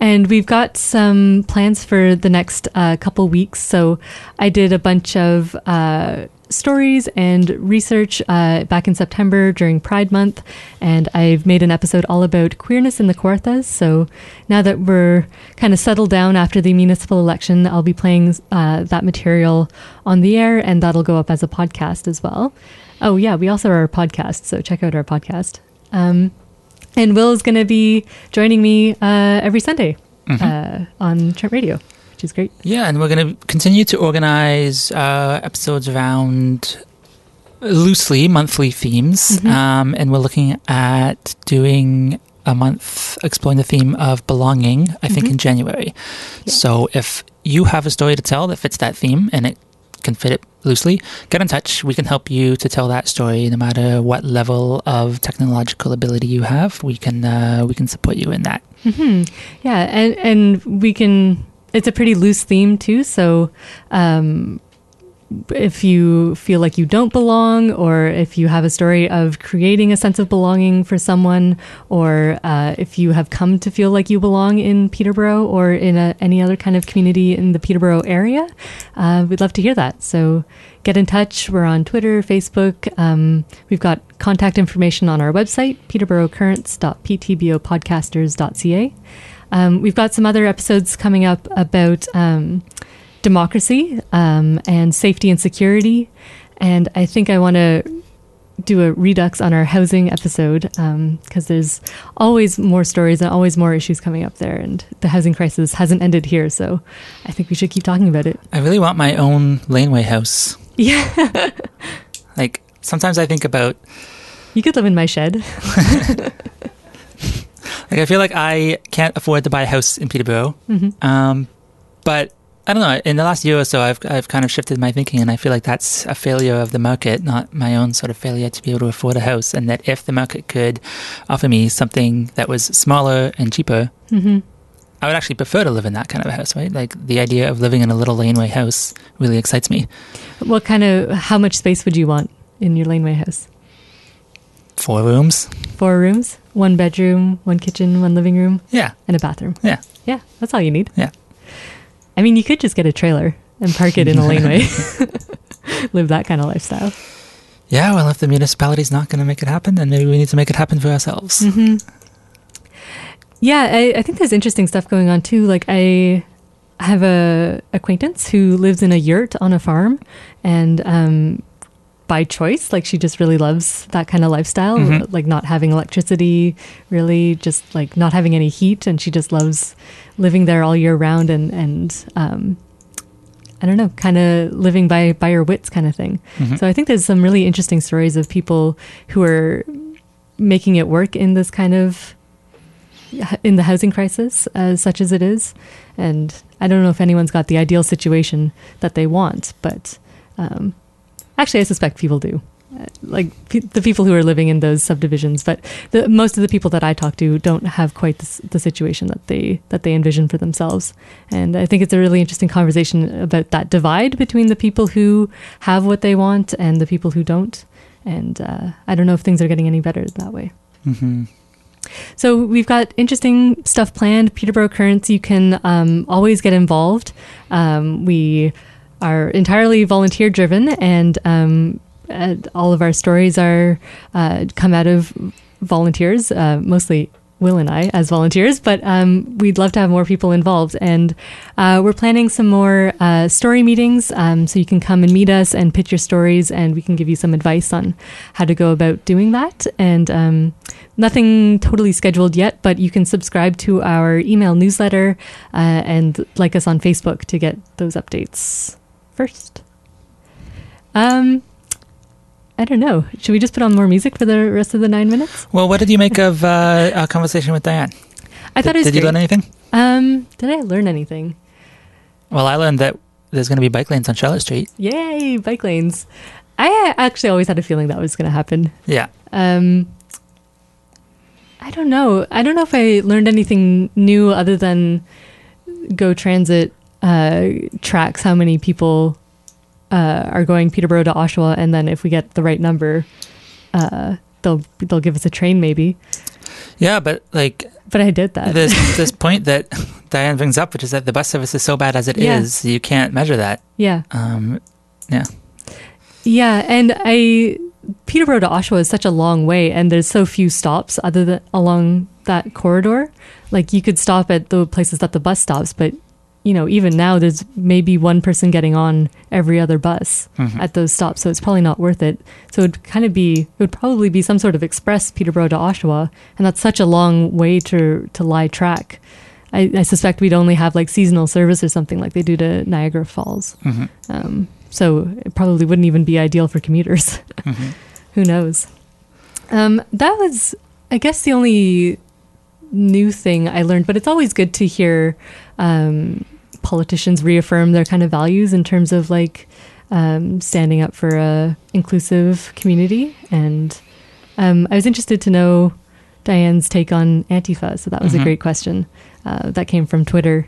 and we've got some plans for the next uh, couple weeks. So I did a bunch of uh, stories and research uh, back in September during Pride Month, and I've made an episode all about queerness in the Kawarthas. So now that we're kind of settled down after the municipal election, I'll be playing uh, that material on the air, and that'll go up as a podcast as well. Oh yeah, we also are a podcast, so check out our podcast. Um, and Will is going to be joining me uh, every Sunday mm-hmm. uh, on Trent Radio, which is great. Yeah, and we're going to continue to organize uh, episodes around loosely monthly themes. Mm-hmm. Um, and we're looking at doing a month exploring the theme of belonging, I mm-hmm. think, in January. Yeah. So if you have a story to tell that fits that theme and it can fit it loosely, get in touch. We can help you to tell that story no matter what level of technological ability you have. We can, uh, we can support you in that. Mm-hmm. Yeah, and, and we can... It's a pretty loose theme too, so um, if you feel like you don't belong, or if you have a story of creating a sense of belonging for someone, or uh, if you have come to feel like you belong in Peterborough or in a, any other kind of community in the Peterborough area, uh, we'd love to hear that. So get in touch. We're on Twitter, Facebook. Um, we've got contact information on our website, peterborough currents dot p t b o podcasters dot c a. Um, we've got some other episodes coming up about um, democracy um, and safety and security. And I think I want to do a redux on our housing episode because um, there's always more stories and always more issues coming up there. And the housing crisis hasn't ended here, so I think we should keep talking about it. I really want my own laneway house. Yeah. Like, sometimes I think about... You could live in my shed. Like, I feel like I can't afford to buy a house in Peterborough. Mm-hmm. Um, but I don't know. In the last year or so, I've I've kind of shifted my thinking, and I feel like that's a failure of the market, not my own sort of failure to be able to afford a house. And that if the market could offer me something that was smaller and cheaper, mm-hmm. I would actually prefer to live in that kind of a house, right? Like, the idea of living in a little laneway house really excites me. What kind of, how much space would you want in your laneway house? Four rooms. Four rooms? One bedroom, one kitchen, one living room? Yeah. And a bathroom? Yeah. Yeah, that's all you need. Yeah. I mean, you could just get a trailer and park it in a laneway. Live that kind of lifestyle. Yeah, well, if the municipality's not going to make it happen, then maybe we need to make it happen for ourselves. Mm-hmm. Yeah, I, I think there's interesting stuff going on too. Like, I have a acquaintance who lives in a yurt on a farm, and... um by choice, like, she just really loves that kind of lifestyle, mm-hmm. like not having electricity, really just like not having any heat, and she just loves living there all year round, and and um, I don't know, kind of living by by her wits kind of thing. Mm-hmm. So I think there's some really interesting stories of people who are making it work in this kind of in the housing crisis, uh, such as it is. And I don't know if anyone's got the ideal situation that they want, but. Um, Actually, I suspect people do, like pe- the people who are living in those subdivisions. But the, most of the people that I talk to don't have quite the, the situation that they that they envision for themselves. And I think it's a really interesting conversation about that divide between the people who have what they want and the people who don't. And uh, I don't know if things are getting any better that way. Mm-hmm. So we've got interesting stuff planned. Peterborough Currents, you can um, always get involved. Um, we are entirely volunteer driven, and um, all of our stories are uh, come out of volunteers, uh, mostly Will and I as volunteers, but um, we'd love to have more people involved. And uh, we're planning some more uh, story meetings, um, so you can come and meet us and pitch your stories, and we can give you some advice on how to go about doing that. And um, nothing totally scheduled yet, but you can subscribe to our email newsletter uh, and like us on Facebook to get those updates first. Um, I don't know. Should we just put on more music for the rest of the nine minutes? Well, what did you make of uh, our conversation with Diane? I thought D- it was Did great. You learn anything? Um, did I learn anything? Well, I learned that there's going to be bike lanes on Charlotte Street. Yay, bike lanes. I actually always had a feeling that was going to happen. Yeah. Um, I don't know. I don't know if I learned anything new other than GO Transit uh, tracks how many people Uh, are going Peterborough to Oshawa, and then if we get the right number, uh, they'll they'll give us a train maybe. Yeah, but like, but I did that. This this point that Diane brings up, which is that the bus service is so bad as it yeah. is, you can't measure that. Yeah. Um, yeah. Yeah, and I Peterborough to Oshawa is such a long way, and there's so few stops other than along that corridor. Like you could stop at the places that the bus stops, but you know, even now there's maybe one person getting on every other bus mm-hmm. at those stops, so it's probably not worth it. So it'd kind of be, it would probably be some sort of express Peterborough to Oshawa, and that's such a long way to to lie track. I, I suspect we'd only have like seasonal service or something like they do to Niagara Falls. Mm-hmm. Um, so it probably wouldn't even be ideal for commuters. Mm-hmm. Who knows? Um, that was, I guess, the only new thing I learned, but it's always good to hear um politicians reaffirm their kind of values in terms of like um, standing up for a inclusive community. And um, I was interested to know Diane's take on Antifa. So that was mm-hmm. a great question. Uh, that came from Twitter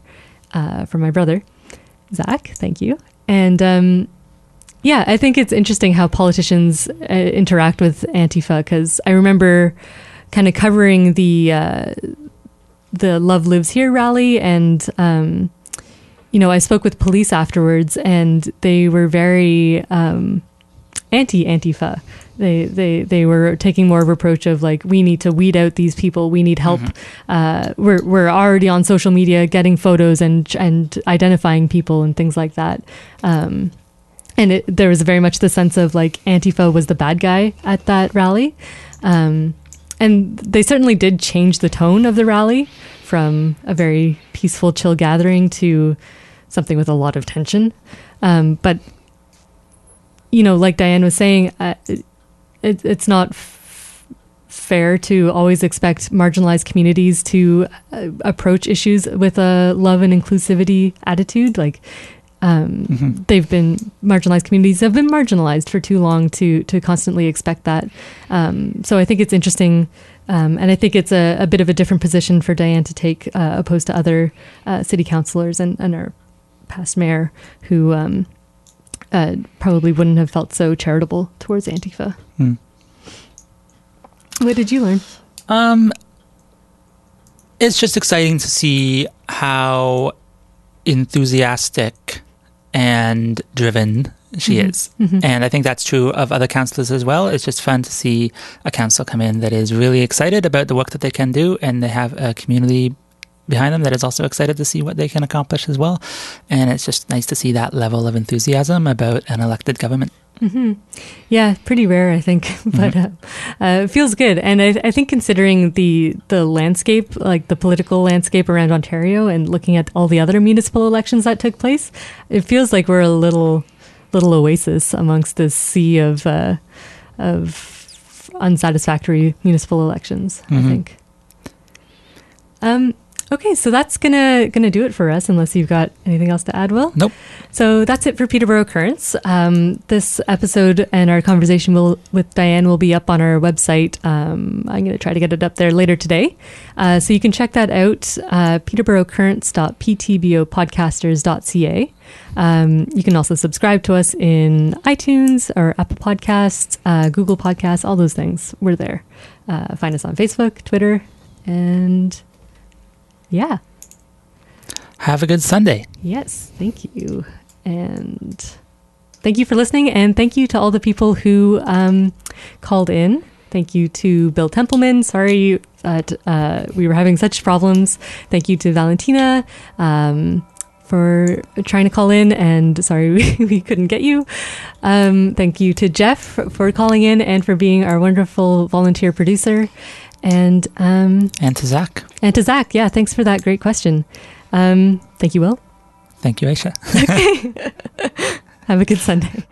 uh, from my brother, Zach. Thank you. And um, yeah, I think it's interesting how politicians uh, interact with Antifa, because I remember kind of covering the uh, the Love Lives Here rally, and um you know, I spoke with police afterwards, and they were very um, anti-Antifa. They, they they were taking more of an approach of like, we need to weed out these people. We need help. Mm-hmm. Uh, we're we're already on social media getting photos and and identifying people and things like that. Um, and it, there was very much the sense of like Antifa was the bad guy at that rally, um, and they certainly did change the tone of the rally from a very peaceful, chill gathering to something with a lot of tension. Um, but, you know, like Diane was saying, uh, it, it's not f- fair to always expect marginalized communities to uh, approach issues with a love and inclusivity attitude. Like um, mm-hmm. they've been, marginalized communities have been marginalized for too long to, to constantly expect that. Um, so I think it's interesting. Um, and I think it's a, a bit of a different position for Diane to take uh, opposed to other uh, city councillors and, and our past mayor, who um, uh, probably wouldn't have felt so charitable towards Antifa. Mm. What did you learn? Um, it's just exciting to see how enthusiastic and driven she mm-hmm. is. Mm-hmm. And I think that's true of other councillors as well. It's just fun to see a council come in that is really excited about the work that they can do, and they have a community behind them that is also excited to see what they can accomplish as well. And it's just nice to see that level of enthusiasm about an elected government. Mm-hmm. Yeah, pretty rare, I think, but mm-hmm. uh, uh, it feels good. And I, I think considering the the landscape, like the political landscape around Ontario, and looking at all the other municipal elections that took place, it feels like we're a little... little oasis amongst this sea of uh, of unsatisfactory municipal elections, mm-hmm. I think. Um, okay, so that's gonna gonna do it for us, unless you've got anything else to add, Will? Nope. So that's it for Peterborough Currents. Um, this episode and our conversation will, with Diane will be up on our website. Um, I'm going to try to get it up there later today. Uh, so you can check that out, uh, peterborough currents dot p t b o podcasters dot c a. Um, you can also subscribe to us in iTunes or Apple Podcasts, uh, Google Podcasts, all those things. We're there. Uh, find us on Facebook, Twitter, And yeah. Have a good Sunday. Yes, thank you. And thank you for listening. And thank you to all the people who um, called in. Thank you to Bill Templeman. Sorry that uh, we were having such problems. Thank you to Valentina um, for trying to call in. And sorry we, we couldn't get you. Um, thank you to Jeff for, for calling in and for being our wonderful volunteer producer. And um, and to Zach. And to Zach. Yeah, thanks for that great question. Um, thank you, Will. Thank you, Aisha. Okay. Have a good Sunday.